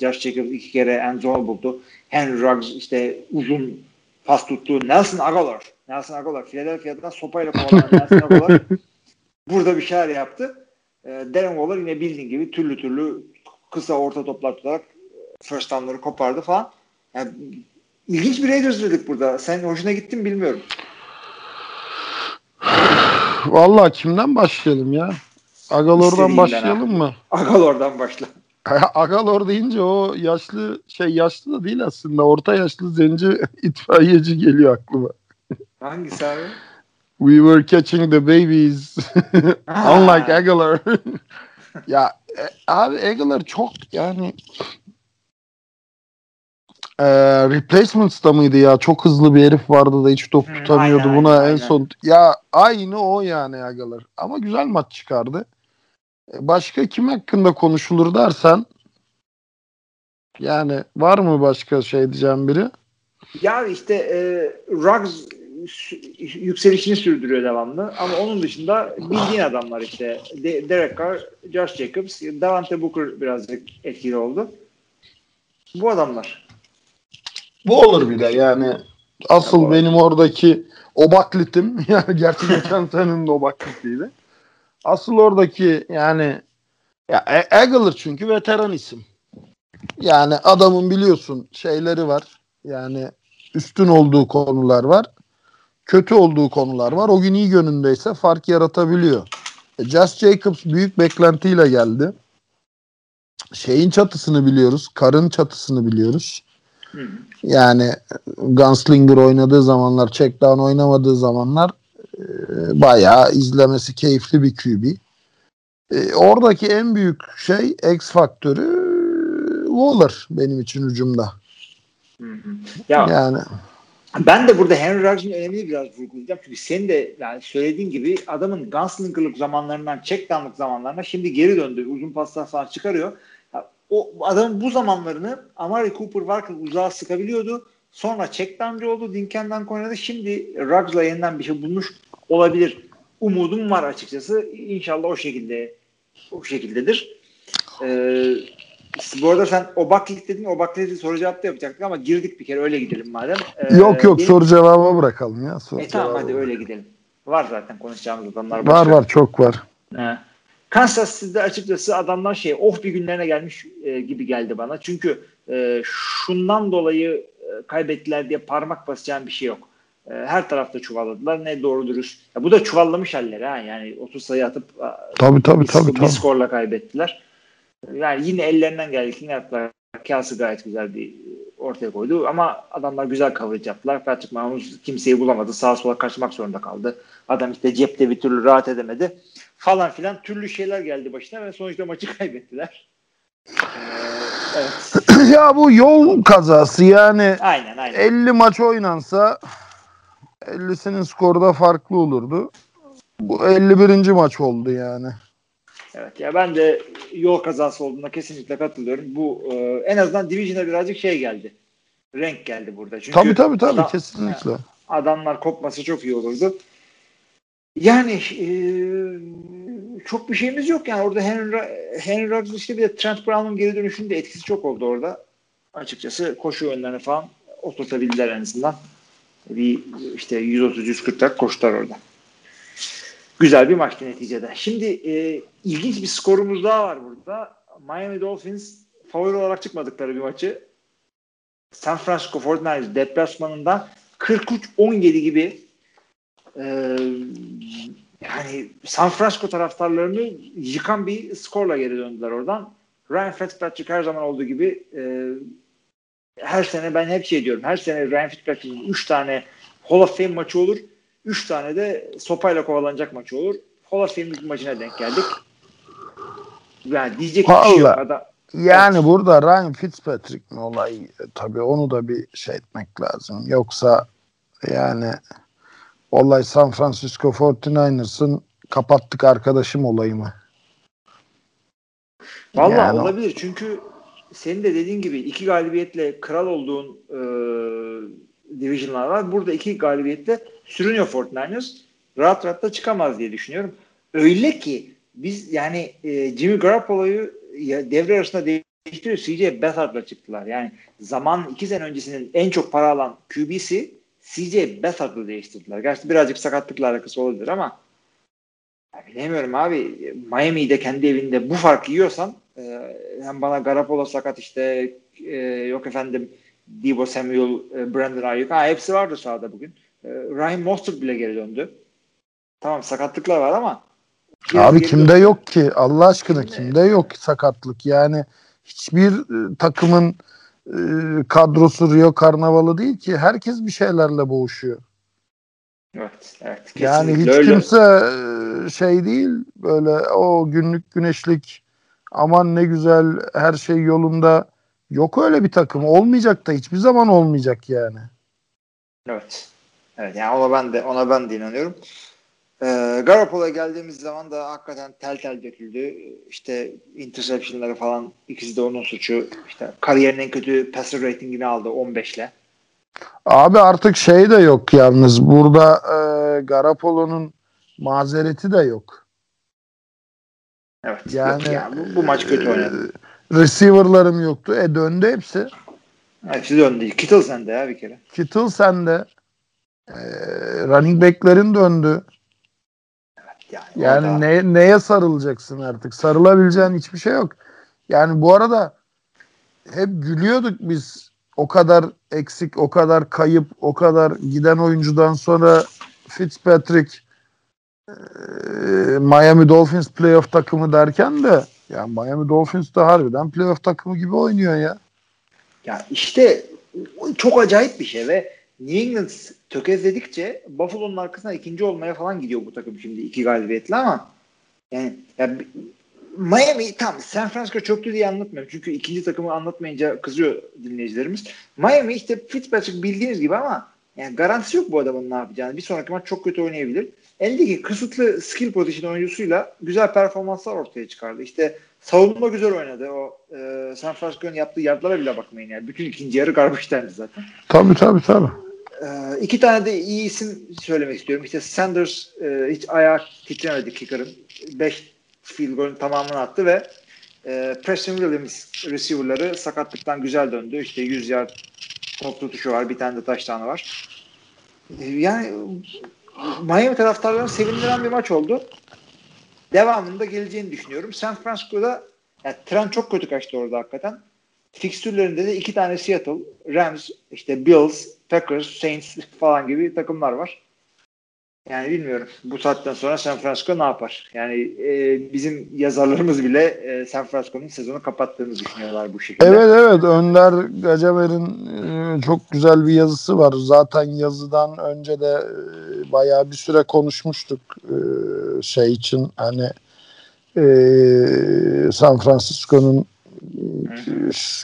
Josh Jacobs 2 kere endzone buldu. Henry Ruggs işte uzun pas tuttu. Nelson Aguilar Philadelphia'dan sopayla kovalanan Nelson Aguilar burada bir şeyler yaptı. Darren Waller yine bildiğin gibi türlü kısa orta toplar tutarak first down'ları kopardı falan. Yani ilginç bir Raiders dedik burada. Sen hoşuna gitti mi bilmiyorum. Vallahi kimden başlayalım ya? Agalor'dan başlayalım mı? Agalor'dan başla. Agalor deyince o yaşlı da değil aslında. Orta yaşlı zenci itfaiyeci geliyor aklıma. Hangisi abi? We were catching the babies. Unlike Agalor. Ya abi Agalor çok yani Replacements'ta mıydı ya? Çok hızlı bir herif vardı da hiç top tutamıyordu. Aynen. En son. Ya aynı o yani Agalar. Ama güzel maç çıkardı. Başka kim hakkında konuşulur dersen yani var mı başka şey diyeceğim biri? Ya işte Ruggs yükselişini sürdürüyor devamlı. Ama onun dışında bildiğin adamlar işte Derek Carr, Josh Jacobs, Davante Booker birazcık etkili oldu. Bu adamlar. Bu olur bir de yani asıl benim oradaki obaklitim yani gerçi geçen senenin obaklitliydi. Asıl oradaki yani ya Aguilar çünkü veteran isim. Yani adamın biliyorsun şeyleri var. Yani üstün olduğu konular var. Kötü olduğu konular var. O gün iyi yönündeyse fark yaratabiliyor. Josh Jacobs büyük beklentiyle geldi. Şeyin çatısını biliyoruz. Karın çatısını biliyoruz. Yani Gunslinger oynadığı zamanlar, check down oynamadığı zamanlar bayağı izlemesi keyifli bir QB. Oradaki en büyük şey X faktörü Waller benim için hücumda. Ya, yani ben de burada Henry Ruggs'ın önemini biraz vurgulayacağım. Çünkü senin de yani söylediğin gibi adamın Gunslinger'lık zamanlarından check down'lık zamanlarına şimdi geri döndü. Uzun paslar falan çıkarıyor. O adamın bu zamanlarını Amari Cooper varken uzağa sıkabiliyordu. Sonra check down'cı oldu. Dinken'den oynadı. Şimdi Ruggs'la yeniden bir şey bulmuş olabilir. Umudum var açıkçası. İnşallah o şekildedir. Bu arada sen Obaklik dedin. Obaklik'e soru cevap da yapacaktık ama girdik bir kere. Öyle gidelim madem. Yok soru cevaba bırakalım ya. Tamam hadi öyle gidelim. Var zaten konuşacağımız adamlar. Var çok var. Evet. Kansas City'de açıkçası adamlar bir günlerine gelmiş gibi geldi bana. Çünkü şundan dolayı kaybettiler diye parmak basacağım bir şey yok. Her tarafta çuvalladılar. Ne doğru dürüst. Ya, bu da çuvallamış halleri ha. Yani 30 sayı atıp tabii. Bir skorla kaybettiler. Yani yine ellerinden geldi. Yine yaptılar. Kelsey gayet güzel bir ortaya koydu ama adamlar güzel coverage yaptılar. Patrick Mahomes kimseyi bulamadı. Sağa sola kaçmak zorunda kaldı. Adam işte cepte bir türlü rahat edemedi. Falan filan türlü şeyler geldi başına ve sonuçta maçı kaybettiler. Evet. Ya bu yol kazası yani. Aynen. 50 maç oynansa 50'sinin skoru da farklı olurdu. Bu 51. maç oldu yani. Evet ya ben de yol kazası olduğuna kesinlikle katılıyorum. Bu en azından Division'a birazcık şey geldi. Renk geldi burada. Çünkü tabii kesinlikle. Yani, adamlar kopması çok iyi olurdu. Yani çok bir şeyimiz yok yani orada Henry Ruggs işte bir de Trent Brown'un geri dönüşünün de etkisi çok oldu orada. Açıkçası koşu yönlerini falan oturtabildiler en azından. Bir işte 130-140 dakika koştular orada. Güzel bir maçtı neticede. Şimdi ilginç bir skorumuz daha var burada. Miami Dolphins favori olarak çıkmadıkları bir maçı San Francisco 49ers deplasmanında 43-17 gibi yani San Francisco taraftarlarını yıkan bir skorla geri döndüler oradan. Ryan Fitzpatrick her zaman olduğu gibi her sene ben hep şey diyorum. Her sene Ryan Fitzpatrick'in 3 tane Hall of Fame maçı olur. 3 tane de sopayla kovalanacak maçı olur. Hall of Fame maçına denk geldik. Yani diyecek bir şey yok. Adam, yani evet. Burada Ryan Fitzpatrick mi olayı? Tabii onu da bir şey etmek lazım. Yoksa yani olay San Francisco 49ers'ın kapattık arkadaşım olayı mı? Vallahi yani olabilir. Çünkü senin de dediğin gibi 2 galibiyetle kral olduğun divisionlar var. Burada 2 galibiyetle sürünüyor 49ers. Rahat rahat da çıkamaz diye düşünüyorum. Öyle ki biz yani Jimmy Garoppolo'yu devre arasında değiştiriyor. CJ Beathard'la çıktılar. Yani zaman 2 sene öncesinin en çok para alan QB'si CJ Beathard'la değiştirdiler. Gerçi birazcık sakatlıkla alakası olabilir ama bilemiyorum abi. Miami'de kendi evinde bu farkı yiyorsan hem bana Garoppolo sakat işte yok efendim Deebo Samuel, Brandon Ayuk hepsi vardı sahada bugün. Raheem Mostert bile geri döndü. Tamam sakatlıklar var ama abi kimde döndü. Yok ki Allah aşkına kimde yok ki sakatlık yani hiçbir takımın kadrosu Rio Karnavalı değil ki herkes bir şeylerle boğuşuyor. Evet. Yani hiç öyle. Kimse şey değil böyle o günlük güneşlik aman ne güzel her şey yolunda yok öyle bir takım olmayacak da hiçbir zaman olmayacak yani. Evet yani ona ben de inanıyorum. Garoppolo'ya geldiğimiz zaman da hakikaten tel döküldü. İşte interception'ları falan ikisi de onun suçu. İşte kariyerin en kötü passer ratingini aldı 15'le. Abi artık şey de yok yalnız. Burada Garoppolo'nun mazereti de yok. Evet. Yani yok ya. Bu maç kötü oynadı. Receiver'larım yoktu. Döndü hepsi. Hepsi döndü. Kittle sende ya bir kere. Kittle sende. Running back'lerin döndü. Yani orada neye sarılacaksın artık? Sarılabileceğin hiçbir şey yok. Yani bu arada hep gülüyorduk biz. O kadar eksik, o kadar kayıp, o kadar giden oyuncudan sonra Fitzpatrick Miami Dolphins playoff takımı derken de yani Miami Dolphins de harbiden playoff takımı gibi oynuyor ya. Ya işte çok acayip bir şey ve New England tökezledikçe Buffalo'nun arkasına ikinci olmaya falan gidiyor bu takım şimdi 2 galibiyetle ama yani Miami tam San Francisco çöktü diye anlatmıyorum. Çünkü ikinci takımı anlatmayınca kızıyor dinleyicilerimiz. Miami işte Fitzpatrick bildiğiniz gibi ama yani garantisi yok bu adamın ne yapacağını. Bir sonraki maç çok kötü oynayabilir. Eldeki kısıtlı skill position oyuncusuyla güzel performanslar ortaya çıkardı. İşte savunma güzel oynadı. O San Francisco'nun yaptığı yardlara bile bakmayın yani. Bütün ikinci yarı garbage time'di zaten. Tabii. 2 tane de iyi isim söylemek istiyorum. İşte Sanders hiç ayağı titremedi kicker'ın. 5 field goal'ün tamamını attı ve Preston Williams receiver'ları sakatlıktan güzel döndü. İşte 100 yard top tutuşu var. Bir tane de touchdown'ı var. Yani Miami taraftarlarını sevindiren bir maç oldu. Devamında geleceğini düşünüyorum. San Francisco'da yani tren çok kötü kaçtı orada hakikaten. Fikstürlerinde de 2 tane Seattle, Rams, işte Bills, Packers, Saints falan gibi takımlar var. Yani bilmiyorum. Bu saatten sonra San Francisco ne yapar? Yani bizim yazarlarımız bile San Francisco'nun sezonu kapattığını düşünüyorlar bu şekilde. Evet. Önder Gacaver'in çok güzel bir yazısı var. Zaten yazıdan önce de bayağı bir süre konuşmuştuk şey için. Hani San Francisco'nun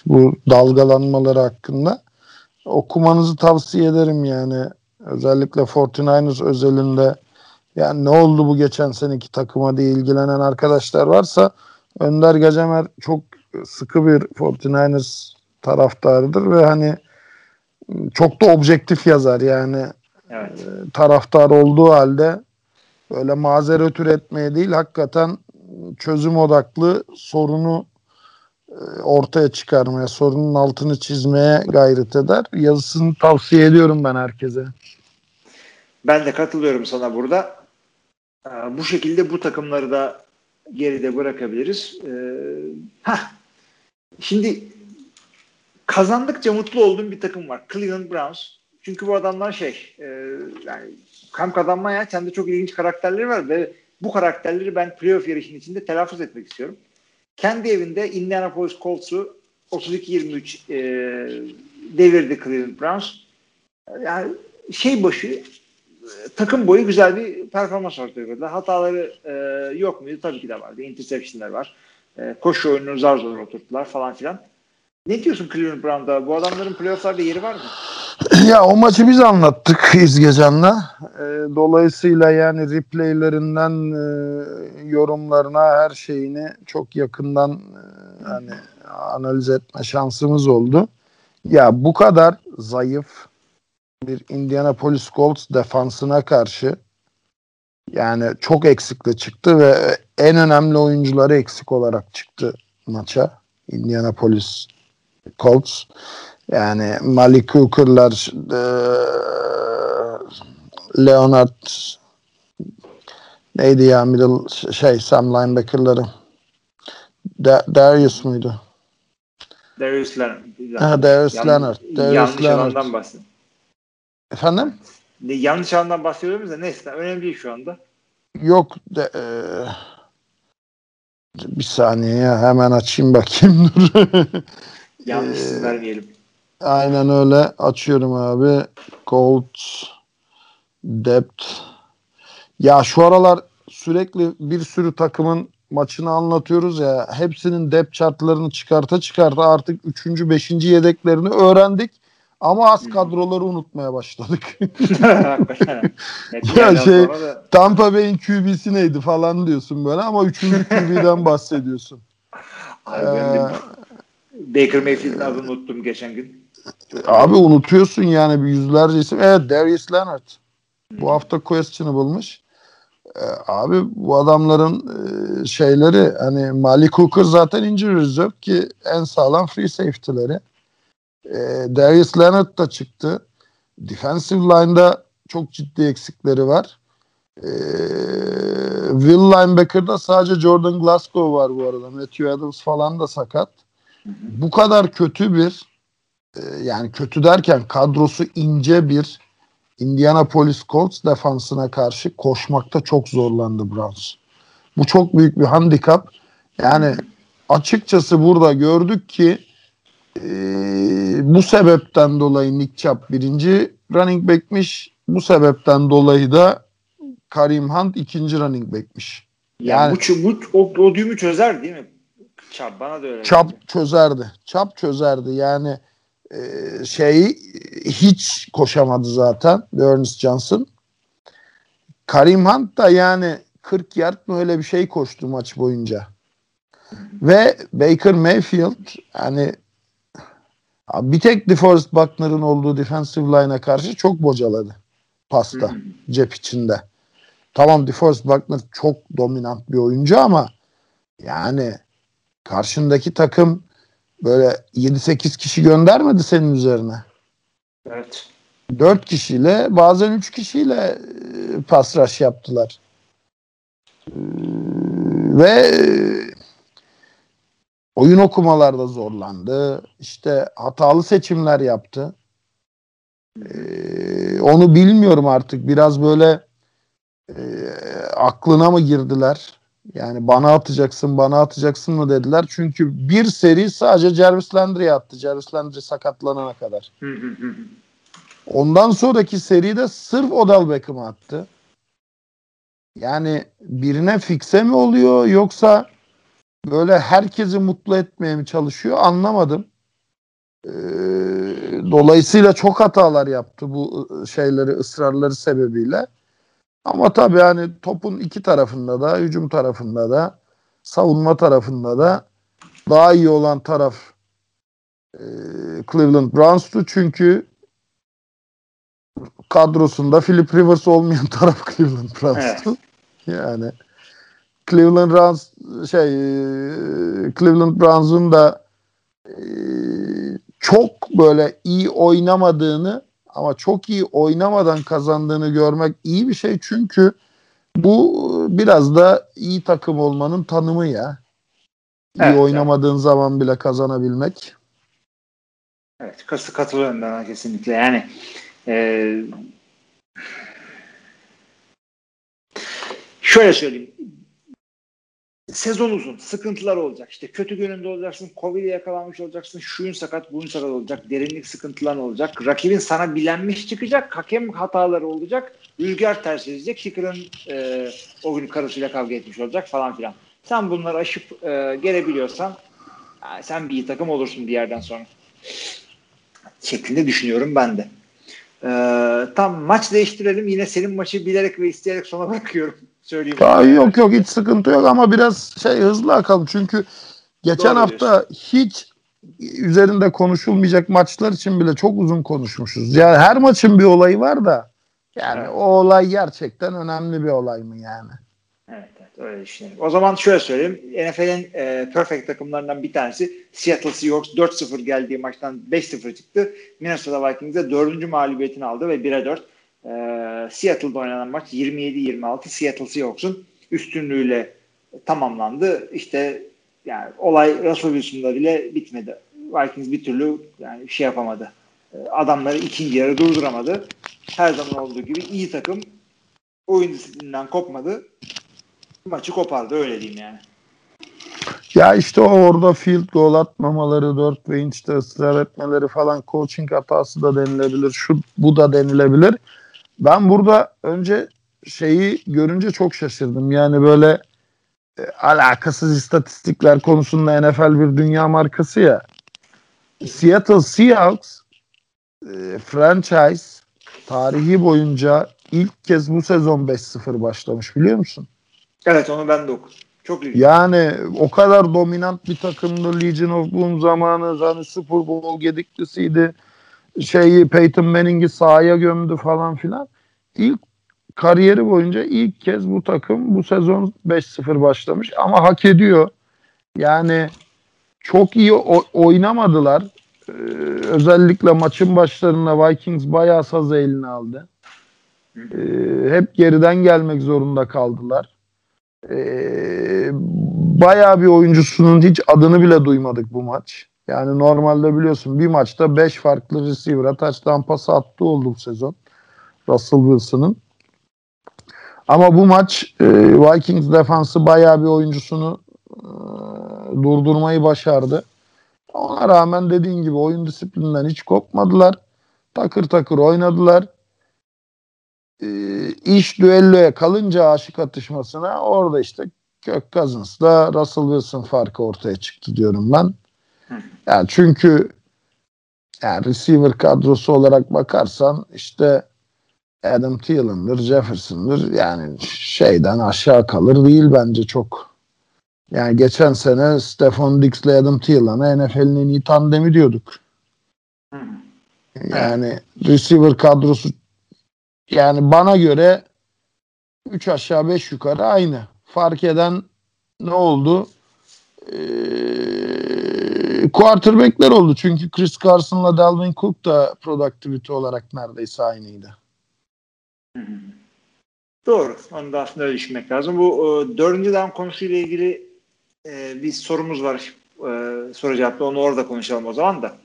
bu dalgalanmaları hakkında okumanızı tavsiye ederim yani. Özellikle 49ers özelinde yani ne oldu bu geçen seneki takıma diye ilgilenen arkadaşlar varsa Önder Gacaver çok sıkı bir 49ers taraftarıdır ve hani çok da objektif yazar yani evet. Taraftar olduğu halde böyle mazeret üretmeye değil hakikaten çözüm odaklı sorunu ortaya çıkarmaya, sorunun altını çizmeye gayret eder. Yazısını tavsiye ediyorum ben herkese. Ben de katılıyorum sana burada. Bu şekilde bu takımları da geride bırakabiliriz. Şimdi kazandıkça mutlu olduğum bir takım var. Cleveland Browns. Çünkü bu adamlar yani hem kazanmaya hem de çok ilginç karakterleri var ve bu karakterleri ben playoff yarışının içinde telaffuz etmek istiyorum. Kendi evinde Indianapolis Colts'u 32-23 devirdi Cleveland Browns. Yani başı takım boyu güzel bir performans ortaya koydular. Hataları yok muydu? Tabii ki de vardı. Interception'ler var. Koşu oyununu zar zor oturttular falan filan. Ne diyorsun Cleveland Brown'da? Bu adamların playoff'larda yeri var mı? Ya o maçı biz anlattık İzgecan'la. Dolayısıyla yani replaylerinden yorumlarına her şeyini çok yakından hani analiz etme şansımız oldu. Ya bu kadar zayıf bir Indianapolis Colts defansına karşı yani çok eksikle çıktı ve en önemli oyuncuları eksik olarak çıktı maça Indianapolis Colts. Yani Malik Hooker'lar, Leonard neydi ya middle Sam linebacker'ları Darius muydu? Darius Leonard. Yanlış alandan bahsediyorum. Efendim? Yanlış alandan bahsediyoruz da neyse önemli değil şu anda. Yok bir saniye ya hemen açayım bakayım dur. Yanlışsız vermeyelim. Aynen öyle. Açıyorum abi. Gold Depth. Ya şu aralar sürekli bir sürü takımın maçını anlatıyoruz ya. Hepsinin depth chartlarını çıkarta artık 3. 5. yedeklerini öğrendik. Ama az kadroları unutmaya başladık. Ya Tampa Bay'in QB'si neydi falan diyorsun böyle ama 3. QB'den bahsediyorsun. Baker Mayfield'in adını unuttum geçen gün. Abi unutuyorsun yani bir yüzlerce isim. Evet Darius Leonard. Bu hafta question'ı bulmuş. Abi bu adamların şeyleri hani Malik Hooker zaten injury reserve ki en sağlam free safety'leri. Darius Leonard da çıktı. Defensive line'da çok ciddi eksikleri var. Will linebacker'da sadece Jordan Glasgow var bu arada. Matthew Adams falan da sakat. Bu kadar kötü bir yani kötü derken kadrosu ince bir Indianapolis Colts defansına karşı koşmakta çok zorlandı Browns. Bu çok büyük bir handikap. Yani açıkçası burada gördük ki bu sebepten dolayı Nick Chubb birinci running back'miş. Bu sebepten dolayı da Kareem Hunt ikinci running back'miş. Yani bu düğümü çözer değil mi? Çap bana da öyle. Çözerdi. Yani hiç koşamadı zaten. Ernest Johnson. Kareem Hunt da yani 40 yard mı öyle bir şey koştu maç boyunca. Ve Baker Mayfield yani bir tek DeForest Buckner'ın olduğu defensive line'a karşı çok bocaladı. Pasta cep içinde. Tamam DeForest Buckner çok dominant bir oyuncu ama yani karşındaki takım böyle 7-8 kişi göndermedi senin üzerine. Evet. 4 kişiyle bazen 3 kişiyle pass rush yaptılar. Ve oyun okumalarda zorlandı. İşte hatalı seçimler yaptı. Onu bilmiyorum artık. Biraz böyle aklına mı girdiler? Yani bana atacaksın mı dediler. Çünkü bir seri sadece Jarvis Landry'e attı. Jarvis Landry sakatlanana kadar. Ondan sonraki seride sırf Odell Beckham'a attı. Yani birine fikse mi oluyor yoksa böyle herkesi mutlu etmeye mi çalışıyor anlamadım. Dolayısıyla çok hatalar yaptı bu şeyleri, ısrarları sebebiyle. Ama tabii yani topun iki tarafında da, hücum tarafında da, savunma tarafında da daha iyi olan taraf Cleveland Browns'tu. Çünkü kadrosunda Philip Rivers olmayan taraf Cleveland Browns'tu. Evet. Yani Cleveland Browns'un da çok böyle iyi oynamadığını ama çok iyi oynamadan kazandığını görmek iyi bir şey. Çünkü bu biraz da iyi takım olmanın tanımı ya. İyi oynamadığın zaman bile kazanabilmek. Evet, katılıyorum ben kesinlikle. Yani şöyle söyleyeyim. Sezon uzun. Sıkıntılar olacak. İşte kötü gününde olacaksın. Covid'e yakalanmış olacaksın. Şuyun sakat, bunun sakat olacak. Derinlik sıkıntıların olacak. Rakibin sana bilenmiş çıkacak. Hakem hataları olacak. Rüzgar ters edecek. Şikir'in o gün karısıyla kavga etmiş olacak falan filan. Sen bunları aşıp gelebiliyorsan sen bir iyi takım olursun bir yerden sonra. Şeklinde düşünüyorum ben de. Tam maç değiştirelim. Yine senin maçı bilerek ve isteyerek sona bırakıyorum. Ya yok hiç sıkıntı yok ama biraz hızlı akalım. Çünkü geçen hafta hiç üzerinde konuşulmayacak maçlar için bile çok uzun konuşmuşuz. Yani her maçın bir olayı var da yani evet. O olay gerçekten önemli bir olay mı yani? Evet öyle düşünüyorum. O zaman şöyle söyleyeyim. NFL'in perfect takımlarından bir tanesi Seattle Seahawks 4-0 geldiği maçtan 5-0 çıktı. Minnesota Vikings'e 4. mağlubiyetini aldı ve 1-4. Seattle'da oynanan maç 27-26 Seattle Seahawks'un üstünlüğüyle tamamlandı. İşte yani olay Russell Wilson'da bile bitmedi. Vikings bir türlü yani şey yapamadı. Adamları ikinci yarı durduramadı. Her zaman olduğu gibi iyi takım oyun disiplinden kopmadı. Maçı kopardı öyle diyeyim yani. Ya işte orada field goal atmamaları, 4 ve inçte ısrar etmeleri falan coaching hatası da denilebilir. Bu da denilebilir. Ben burada önce şeyi görünce çok şaşırdım. Yani böyle alakasız istatistikler konusunda NFL bir dünya markası ya. Seattle Seahawks franchise tarihi boyunca ilk kez bu sezon 5-0 başlamış biliyor musun? Evet onu ben de okudum. Çok ilginç. Yani o kadar dominant bir takımdı Legion of Boom zamanı. Hani Super Bowl gediklisiydi. Peyton Manning'i sahaya gömdü falan filan. İlk kariyeri boyunca ilk kez bu takım bu sezon 5-0 başlamış ama hak ediyor. Yani çok iyi oynamadılar. Özellikle maçın başlarında Vikings bayağı saz eline aldı. Hep geriden gelmek zorunda kaldılar. Bayağı bir oyuncusunun hiç adını bile duymadık bu maç. Yani normalde biliyorsun bir maçta 5 farklı receiver'a touchdown pası attığı oldu bu sezon Russell Wilson'ın. Ama bu maç Vikings defansı bayağı bir oyuncusunu durdurmayı başardı. Ona rağmen dediğin gibi oyun disiplininden hiç kopmadılar. Takır takır oynadılar. İş düelloya kalınca aşık atışmasına orada işte Kirk Cousins'la Russell Wilson farkı ortaya çıktı diyorum ben. Yani çünkü yani receiver kadrosu olarak bakarsan işte Adam Thielen'dır, Jefferson'dır yani şeyden aşağı kalır değil bence çok. Yani geçen sene Stephon Diggs'le Adam Thielen'a NFL'in en iyi tandemi diyorduk. Yani receiver kadrosu yani bana göre 3 aşağı 5 yukarı aynı. Fark eden ne oldu? Quarterback'ler oldu. Çünkü Chris Carson'la Dalvin Cook da productivity olarak neredeyse aynıydı. Doğru. Onu da aslında öyle düşünmek lazım. Bu 4. down konusuyla ilgili bir sorumuz var. Soru cevaplı. Onu orada konuşalım o zaman da.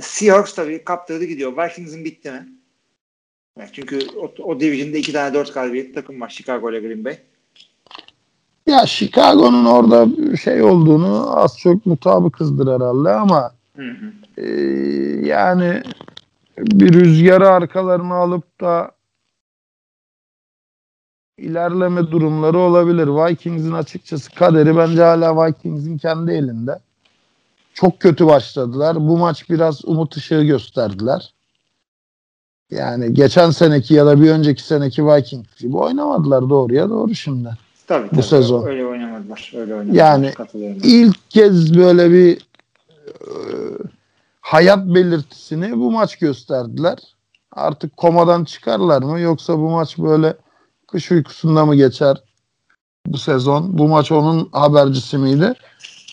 Seahawks tabii kaptırdı gidiyor. Vikings'in bitti mi? Yani çünkü o division'da 2 tane 4 galibiyetli takım var. Chicago ile Green Bay. Ya Chicago'nun orada şey olduğunu az çok mutabıkızdır herhalde ama yani bir rüzgarı arkalarına alıp da ilerleme durumları olabilir. Vikings'in açıkçası kaderi bence hala Vikings'in kendi elinde. Çok kötü başladılar. Bu maç biraz umut ışığı gösterdiler. Yani geçen seneki ya da bir önceki seneki Vikings gibi oynamadılar doğruya doğru şimdi. Tabii, bu sezon. Öyle oynamadılar. Yani ilk kez böyle bir hayat belirtisini bu maç gösterdiler. Artık komadan çıkarlar mı? Yoksa bu maç böyle kış uykusunda mı geçer bu sezon? Bu maç onun habercisi miydi?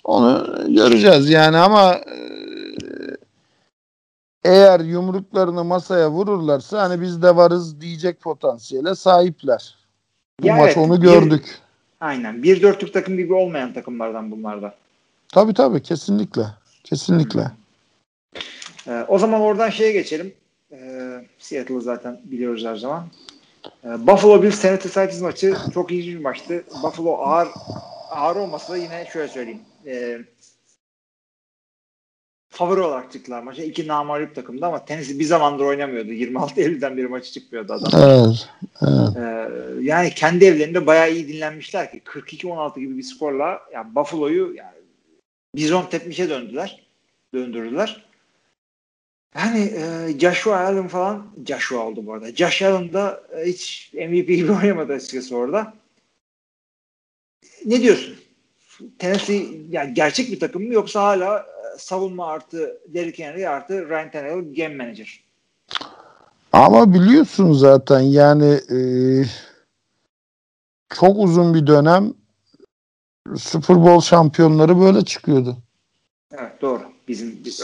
Onu göreceğiz yani ama eğer yumruklarını masaya vururlarsa hani biz de varız diyecek potansiyele sahipler. Bu ya maç evet, onu gördük. Aynen. 1-4'lük takım gibi olmayan takımlardan bunlar da. Tabii tabii. Kesinlikle. Kesinlikle. O zaman oradan şeye geçelim. Seattle'ı zaten biliyoruz her zaman. Buffalo Bills San Antonio Spurs maçı çok iyi bir maçtı. Buffalo ağır olmasa da yine şöyle söyleyeyim. Favori olarak çıktılar maça. 2 namalip takımdı ama Tennessee bir zamandır oynamıyordu. 26 Eylül'den beri maçı çıkmıyordu adam. Evet, evet. Yani kendi evlerinde bayağı iyi dinlenmişler ki 42-16 gibi bir skorla yani Buffalo'yu yani bizon tepmişe döndürdüler. Yani Joshua Allen falan Joshua oldu bu arada. Josh Allen da hiç MVP gibi oynamadı açıkçası orada. Ne diyorsun? Tennessee yani gerçek bir takım mı yoksa hala savunma artı Derrick Henry artı Ryan Tannehill game manager? Ama biliyorsun zaten yani çok uzun bir dönem Super Bowl şampiyonları böyle çıkıyordu. Evet doğru. Biz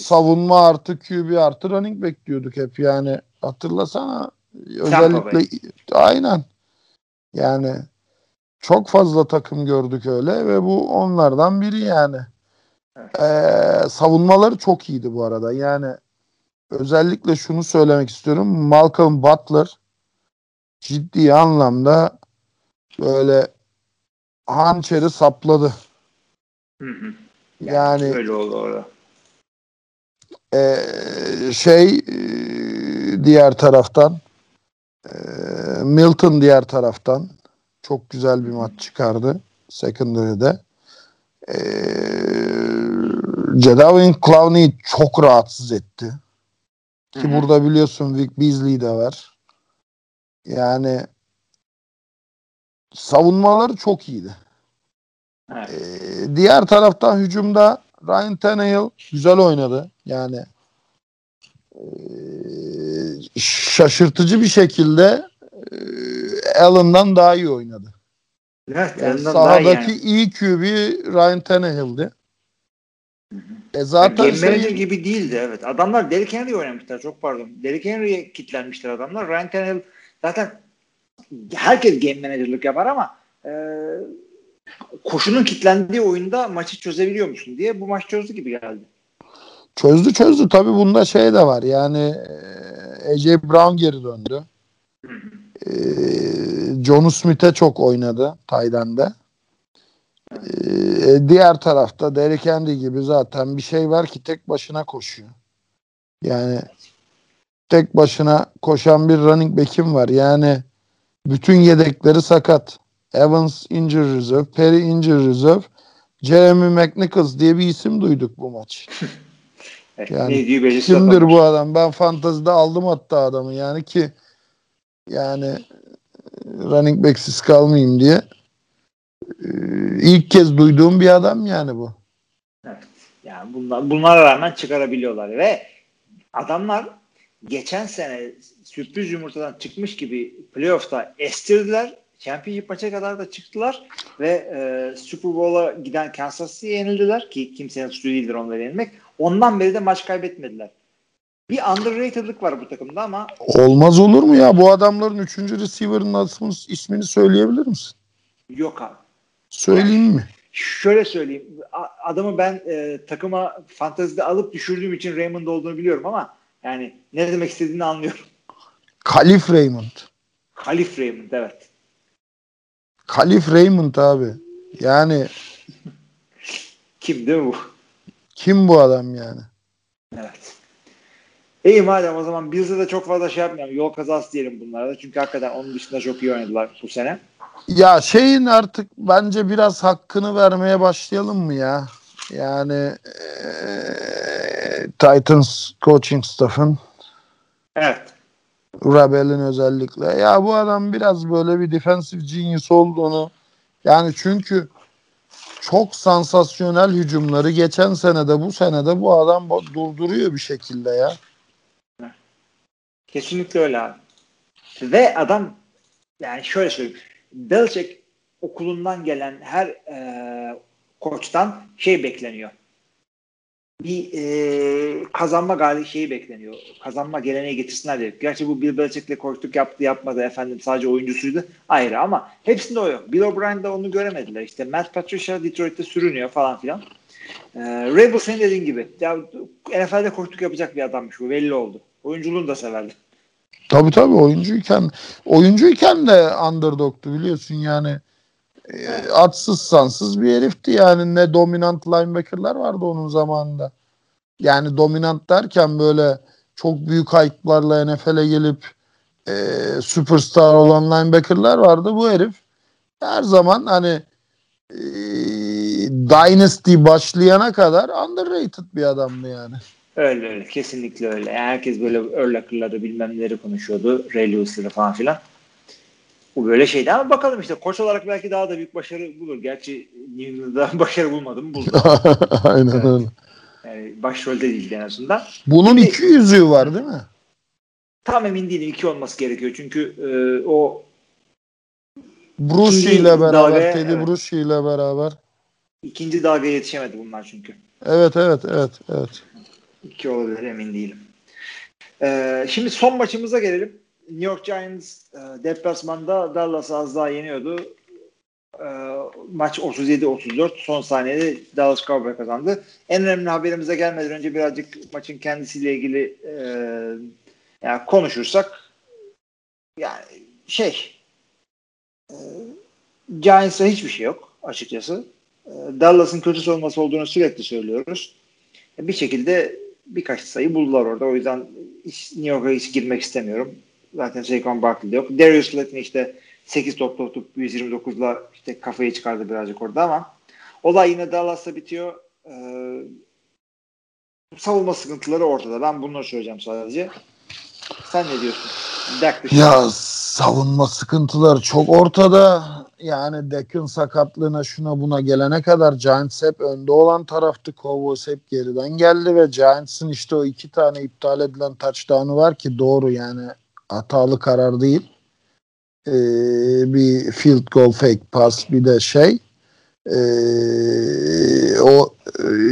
savunma artı QB artı running back diyorduk hep yani hatırlasana özellikle aynen yani çok fazla takım gördük öyle ve bu onlardan biri yani. Evet. Savunmaları çok iyiydi bu arada yani özellikle şunu söylemek istiyorum Malcolm Butler ciddi anlamda böyle hançeri sapladı. Hı. Yani öyle oldu orada. Diğer taraftan Milton diğer taraftan çok güzel bir maç çıkardı secondary'de. Jadavion Clowney'i çok rahatsız etti. Ki hı-hı, burada biliyorsun Vic Beasley de var. Yani savunmaları çok iyiydi. Evet. Diğer taraftan hücumda Ryan Tannehill güzel oynadı. Yani şaşırtıcı bir şekilde Allen'dan daha iyi oynadı. Evet, yani sahadaki iyi QB Ryan Tannehill'di. Zaten game manager gibi değildi evet. Adamlar Derrick Henry'yi oynamışlar. Çok pardon. Derrick Henry'ye kitlenmişler adamlar. Ryan Tannehill zaten herkes game manager'lık yapar ama koşunun kitlendiği oyunda maçı çözebiliyor musun diye bu maç çözdü gibi geldi. Çözdü. Tabii bunda şey de var. Yani AJ Brown geri döndü. John Smith'e çok oynadı Tayland'da. Diğer tarafta Derrick Henry gibi zaten bir şey var ki tek başına koşuyor. Yani tek başına koşan bir running back'im var. Yani bütün yedekleri sakat. Evans Injury Reserve, Perry Injury Reserve, Jeremy McNichols diye bir isim duyduk bu maç. Yani kimdir bu adam? Ben fantazide aldım hatta adamı yani ki yani running back'siz kalmayayım diye. İlk kez duyduğum bir adam yani bu. Evet. Yani bunlara rağmen çıkarabiliyorlar ve adamlar geçen sene sürpriz yumurtadan çıkmış gibi playoff'ta estirdiler. Championship maça kadar da çıktılar ve Super Bowl'a giden Kansas City'ye yenildiler ki kimsenin suçu değildir onları yenilmek. Ondan beri de maç kaybetmediler. Bir underrated'lık var bu takımda ama olmaz olur mu ya? Bu adamların 3. receiver'ın ismini söyleyebilir misin? Yok abi. Söyleyeyim yani, mi? Şöyle söyleyeyim. Adamı ben takıma fantezide alıp düşürdüğüm için Raymond olduğunu biliyorum ama yani ne demek istediğini anlıyorum. Kalif Raymond. Kalif Raymond, evet. Kalif Raymond abi. Yani kim değil mi bu? Kim bu adam yani? Evet. İyi madem o zaman biz de çok fazla şey yapmayalım. Yol kazası diyelim bunlara da. Çünkü hakikaten onun dışında çok iyi oynadılar bu sene. Ya şeyin artık bence biraz hakkını vermeye başlayalım mı ya? Yani Titans coaching staff'ın. Evet. Rabel'in özellikle. Ya bu adam biraz böyle bir defensive genius olduğunu. Yani çünkü çok sansasyonel hücumları geçen senede bu senede bu adam durduruyor bir şekilde ya. Kesinlikle öyle abi. Ve adam yani şöyle söyleyeyim. Belichick okulundan gelen her koçtan şey bekleniyor. Bir kazanma şeyi bekleniyor. Kazanma geleneği getirsinler diyor. Gerçi bu Bill Belichick'le koçluk yaptı yapmadı efendim sadece oyuncusuydu ayrı ama hepsinde o yok. Bill O'Brien'da onu göremediler. İşte Matt Patricia Detroit'te sürünüyor falan filan. Rabel senin dediğin gibi ya, NFL'de koçluk yapacak bir adammış bu belli oldu. Oyunculuğunu da severdi. Tabii tabii oyuncuyken de underdog'tu biliyorsun yani. Atsız sansız bir herifti yani ne dominant linebacker'lar vardı onun zamanında. Yani dominant derken böyle çok büyük hype'larla NFL'e gelip süperstar olan linebacker'lar vardı. Bu herif her zaman hani Dynasty başlayana kadar underrated bir adamdı yani. Öyle öyle kesinlikle öyle. Yani herkes böyle örlakırları bilmem neleri konuşuyordu. Ray Lewis'ları falan filan. Bu böyle şeydi ama bakalım işte koç olarak belki daha da büyük başarı bulur. Gerçi New England'da başarı bulmadım. Buldu. Aynen evet. Öyle. Yani başrolde değildi en azından. Bunun şimdi, 200'ü var değil mi? Tam emin değilim. 2 olması gerekiyor. Çünkü o Bruce ile beraber Teddy evet. Bruce ile beraber ikinci dalgaya yetişemedi bunlar çünkü. Evet. 2 olabilir emin değilim. Şimdi son maçımıza gelelim. New York Giants deplasmanda Dallas'ı az daha yeniyordu. Maç 37-34. Son saniyede Dallas Cowboys kazandı. En önemli haberimize gelmeden önce birazcık maçın kendisiyle ilgili yani konuşursak yani Giants'a hiçbir şey yok açıkçası. Dallas'ın kötü savunması olduğunu sürekli söylüyoruz. Bir şekilde birkaç sayı buldular orada. O yüzden New York'a hiç girmek istemiyorum. Zaten Saquon Barkley yok. Darius Slayton işte 8 topla tutup 129'la işte kafayı çıkardı birazcık orada ama olay yine Dallas'ta bitiyor. Savunma sıkıntıları ortada. Ben bunları söyleyeceğim sadece. Sen ne diyorsun? Ya savunma sıkıntıları çok ortada. Yani Dak'ın sakatlığına şuna buna gelene kadar Giants hep önde olan taraftı. Cowboys hep geriden geldi ve Giants'ın işte o 2 tane iptal edilen touchdown'u var ki doğru yani hatalı karar değil. Bir field goal fake pass bir de o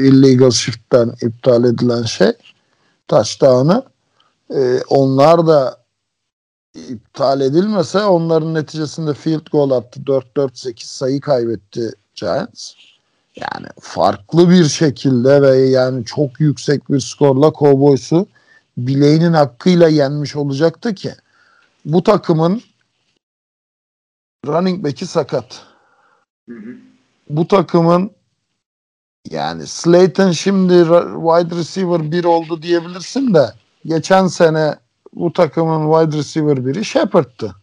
illegal shift'ten iptal edilen touchdown'ı onlar da iptal edilmese onların neticesinde field goal attı. 4-4-8 sayı kaybetti Giants. Yani farklı bir şekilde ve yani çok yüksek bir skorla Cowboys'u bileğinin hakkıyla yenmiş olacaktı ki bu takımın running back'i sakat. Bu takımın yani Slayton şimdi wide receiver 1 oldu diyebilirsin de geçen sene bu takımın wide receiver 1'i Shepard'tı.